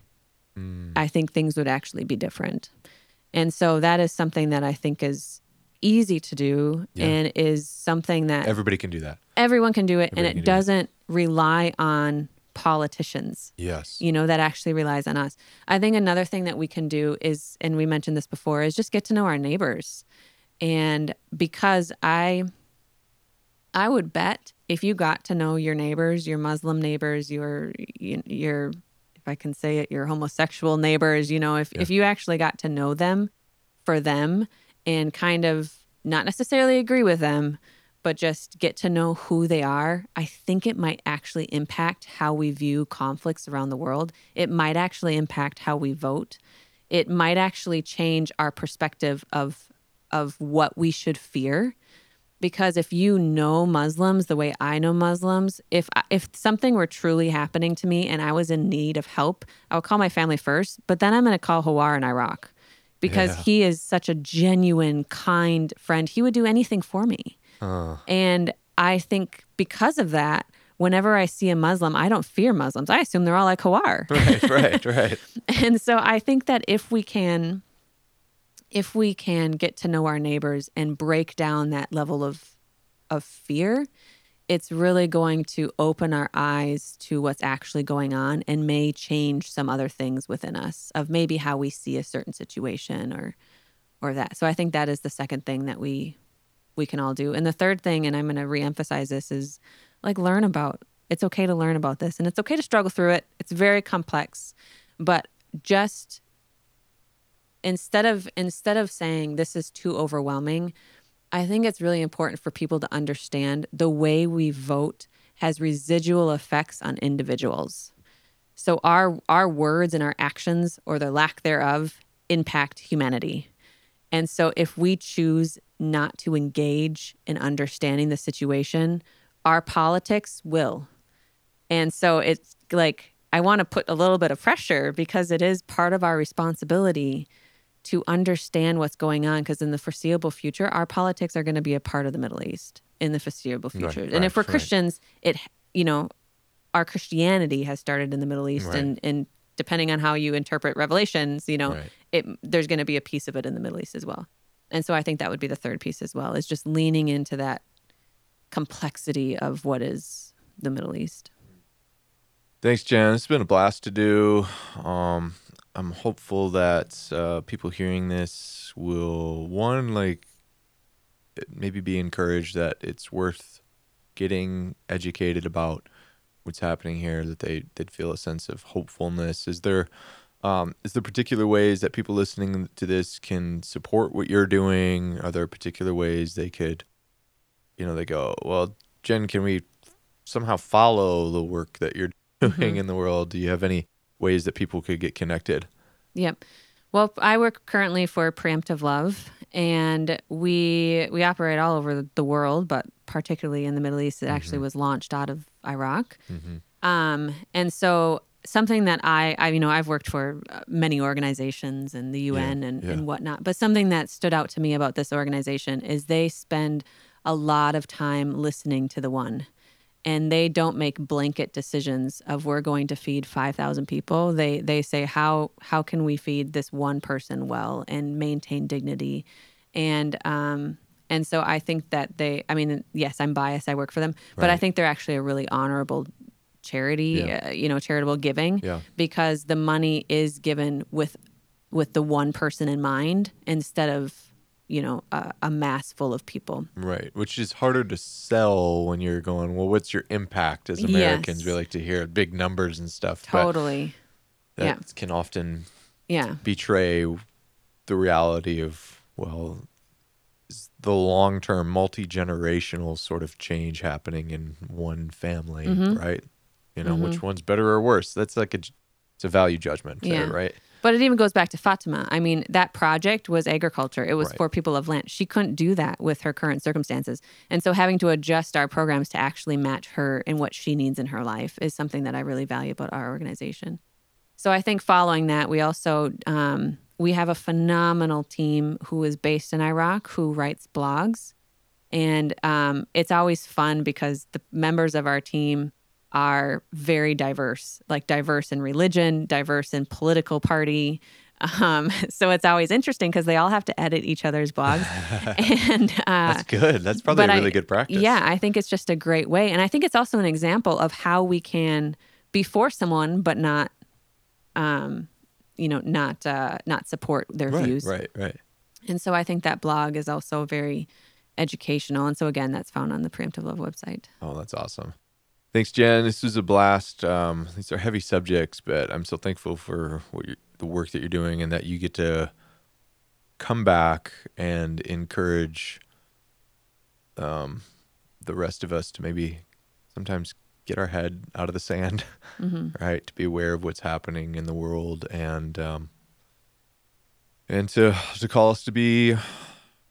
mm. I think things would actually be different. And so that is something that I think is easy to do yeah. and is something that— Everybody can do that. Everyone can do it, Everybody and it do doesn't that. rely on politicians. Yes. You know, that actually relies on us. I think another thing that we can do is, and we mentioned this before, is just get to know our neighbors. And because I— I would bet if you got to know your neighbors, your Muslim neighbors, your, your, if I can say it, your homosexual neighbors, you know, if, yeah. if you actually got to know them for them and kind of not necessarily agree with them, but just get to know who they are, I think it might actually impact how we view conflicts around the world. It might actually impact how we vote. It might actually change our perspective of, of what we should fear. Because if you know Muslims the way I know Muslims, if if something were truly happening to me and I was in need of help, I would call my family first, but then I'm going to call Hawar in Iraq because yeah. he is such a genuine, kind friend. He would do anything for me. Uh. And I think because of that, whenever I see a Muslim, I don't fear Muslims. I assume they're all like Hawar. Right, right, right. And so I think that if we can... If we can get to know our neighbors and break down that level of of fear, it's really going to open our eyes to what's actually going on and may change some other things within us of maybe how we see a certain situation or or that. So I think that is the second thing that we we can all do. And the third thing, and I'm going to reemphasize this, is like learn about It's okay to learn about this, and it's okay to struggle through it. It's very complex, but just instead of instead of saying this is too overwhelming, I think it's really important for people to understand the way we vote has residual effects on individuals. So our our words and our actions, or their lack thereof, impact humanity. And so if we choose not to engage in understanding the situation, our politics will. And so it's like, I want to put a little bit of pressure because it is part of our responsibility to understand what's going on, because in the foreseeable future, our politics are going to be a part of the Middle East in the foreseeable future. Right, and right, if we're Christians, right. it, you know, our Christianity has started in the Middle East, right. and, and depending on how you interpret Revelations, you know, right. it, there's going to be a piece of it in the Middle East as well. And so I think that would be the third piece as well, is just leaning into that complexity of what is the Middle East. Thanks, Jen. It's been a blast to do. Um, I'm hopeful that uh, people hearing this will, one, like, maybe be encouraged that it's worth getting educated about what's happening here, that they, they'd feel a sense of hopefulness. Is there, um, is there particular ways that people listening to this can support what you're doing? Are there particular ways they could, you know, they go, well, Jen, can we somehow follow the work that you're doing mm-hmm. in the world? Do you have any ways that people could get connected? Yep. Well, I work currently for Preemptive Love, and we we operate all over the world, but particularly in the Middle East. It mm-hmm. actually was launched out of Iraq. Mm-hmm. Um, and so something that I, I, you know, I've worked for many organizations and the U N yeah, and, yeah. and whatnot, but something that stood out to me about this organization is they spend a lot of time listening to the one. And they don't make blanket decisions of we're going to feed five thousand people. They they say, how how can we feed this one person well and maintain dignity? And um, and so I think that they, I mean, yes, I'm biased. I work for them. Right. But I think they're actually a really honorable charity, yeah. uh, you know, charitable giving, yeah. because the money is given with, with the one person in mind instead of, you know, a, a mass full of people. Right, which is harder to sell when you're going, well, what's your impact as Americans? Yes. We like to hear big numbers and stuff. Totally. That yeah. can often yeah. betray the reality of, well, the long-term multi-generational sort of change happening in one family, mm-hmm. right? You know, mm-hmm. which one's better or worse? That's like a, it's a value judgment, yeah. there, right? But it even goes back to Fatima. I mean, that project was agriculture. It was right. for people of land. She couldn't do that with her current circumstances. And so having to adjust our programs to actually match her and what she needs in her life is something that I really value about our organization. So I think following that, we also, um, we have a phenomenal team who is based in Iraq, who writes blogs. And um, it's always fun because the members of our team are very diverse, like diverse in religion, diverse in political party. Um, so it's always interesting because they all have to edit each other's blogs. and uh, That's good. That's probably a really I, good practice. Yeah, I think it's just a great way. And I think it's also an example of how we can be for someone, but not, um, you know, not uh, not support their right, views. Right, right. And so I think that blog is also very educational. And so again, that's found on the Preemptive Love website. Oh, that's awesome. Thanks, Jen. This was a blast. Um, these are heavy subjects, but I'm so thankful for what you're, the work that you're doing, and that you get to come back and encourage um, the rest of us to maybe sometimes get our head out of the sand, mm-hmm. right? To be aware of what's happening in the world, and um, and to to call us to be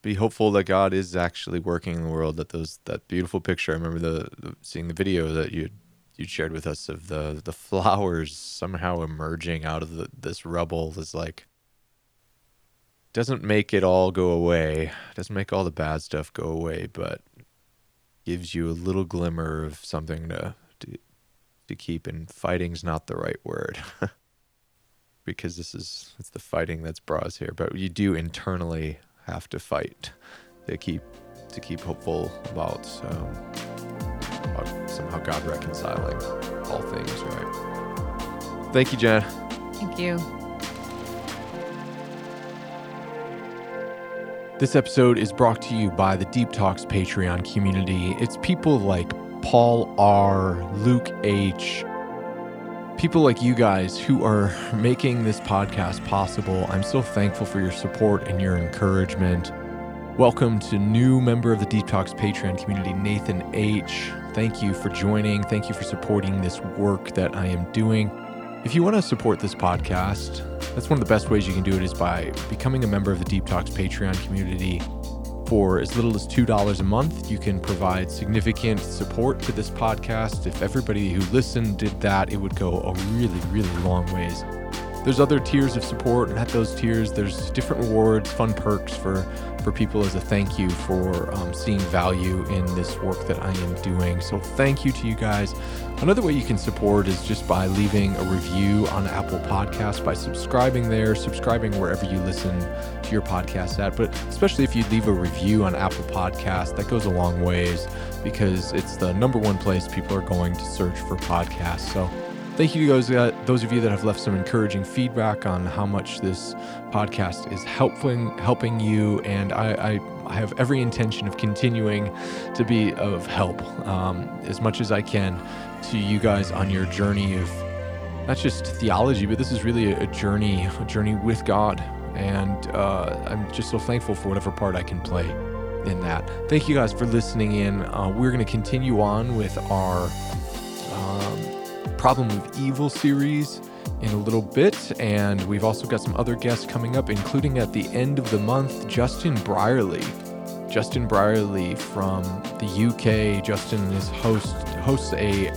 be hopeful that God is actually working in the world. That those that beautiful picture, I remember the, the seeing the video that you you shared with us of the the flowers somehow emerging out of the, this rubble. Is like, doesn't make it all go away, doesn't make all the bad stuff go away, but gives you a little glimmer of something to to, to keep. And fighting's not the right word. Because this is it's the fighting that's brought us here, but you do internally have to fight to keep to keep hopeful about, um, about somehow God reconciling all things, right? Thank you, Jen. Thank you. This episode is brought to you by the Deep Talks Patreon community. It's people like Paul R., Luke H., people like you guys who are making this podcast possible. I'm so thankful for your support and your encouragement. Welcome to new member of the Deep Talks Patreon community, Nathan H. Thank you for joining. Thank you for supporting this work that I am doing. If you want to support this podcast, that's one of the best ways you can do it is by becoming a member of the Deep Talks Patreon community. For as little as two dollars a month, you can provide significant support to this podcast. If everybody who listened did that, it would go a really, really long ways. There's other tiers of support, and at those tiers, there's different rewards, fun perks for, for people as a thank you for um, seeing value in this work that I am doing. So thank you to you guys. Another way you can support is just by leaving a review on Apple Podcasts, by subscribing there, subscribing wherever you listen to your podcasts at. But especially if you leave a review on Apple Podcasts, that goes a long ways because it's the number one place people are going to search for podcasts. So thank you to those, uh, those of you that have left some encouraging feedback on how much this podcast is helping helping you, and I, I, I have every intention of continuing to be of help um, as much as I can to you guys on your journey of not just theology, but this is really a journey, a journey with God, and uh, I'm just so thankful for whatever part I can play in that. Thank you guys for listening in. Uh, we're going to continue on with our Um, Problem of Evil series in a little bit, and we've also got some other guests coming up, including at the end of the month, Justin Brierley. Justin Brierley from the U K. Justin is host hosts a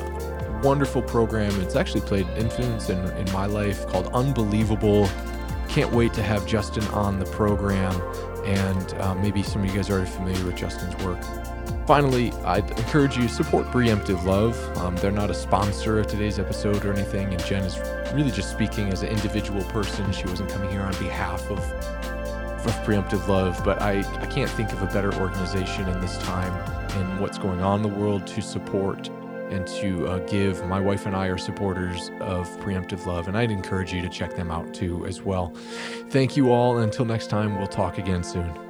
wonderful program. It's actually played influence in, in my life called Unbelievable. Can't wait to have Justin on the program, and uh, maybe some of you guys are already familiar with Justin's work. Finally, I encourage you to support Preemptive Love. Um, they're not a sponsor of today's episode or anything, and Jen is really just speaking as an individual person. She wasn't coming here on behalf of, of Preemptive Love, but I, I can't think of a better organization in this time and what's going on in the world to support and to uh, give. My wife and I are supporters of Preemptive Love, and I'd encourage you to check them out too as well. Thank you all, and until next time, we'll talk again soon.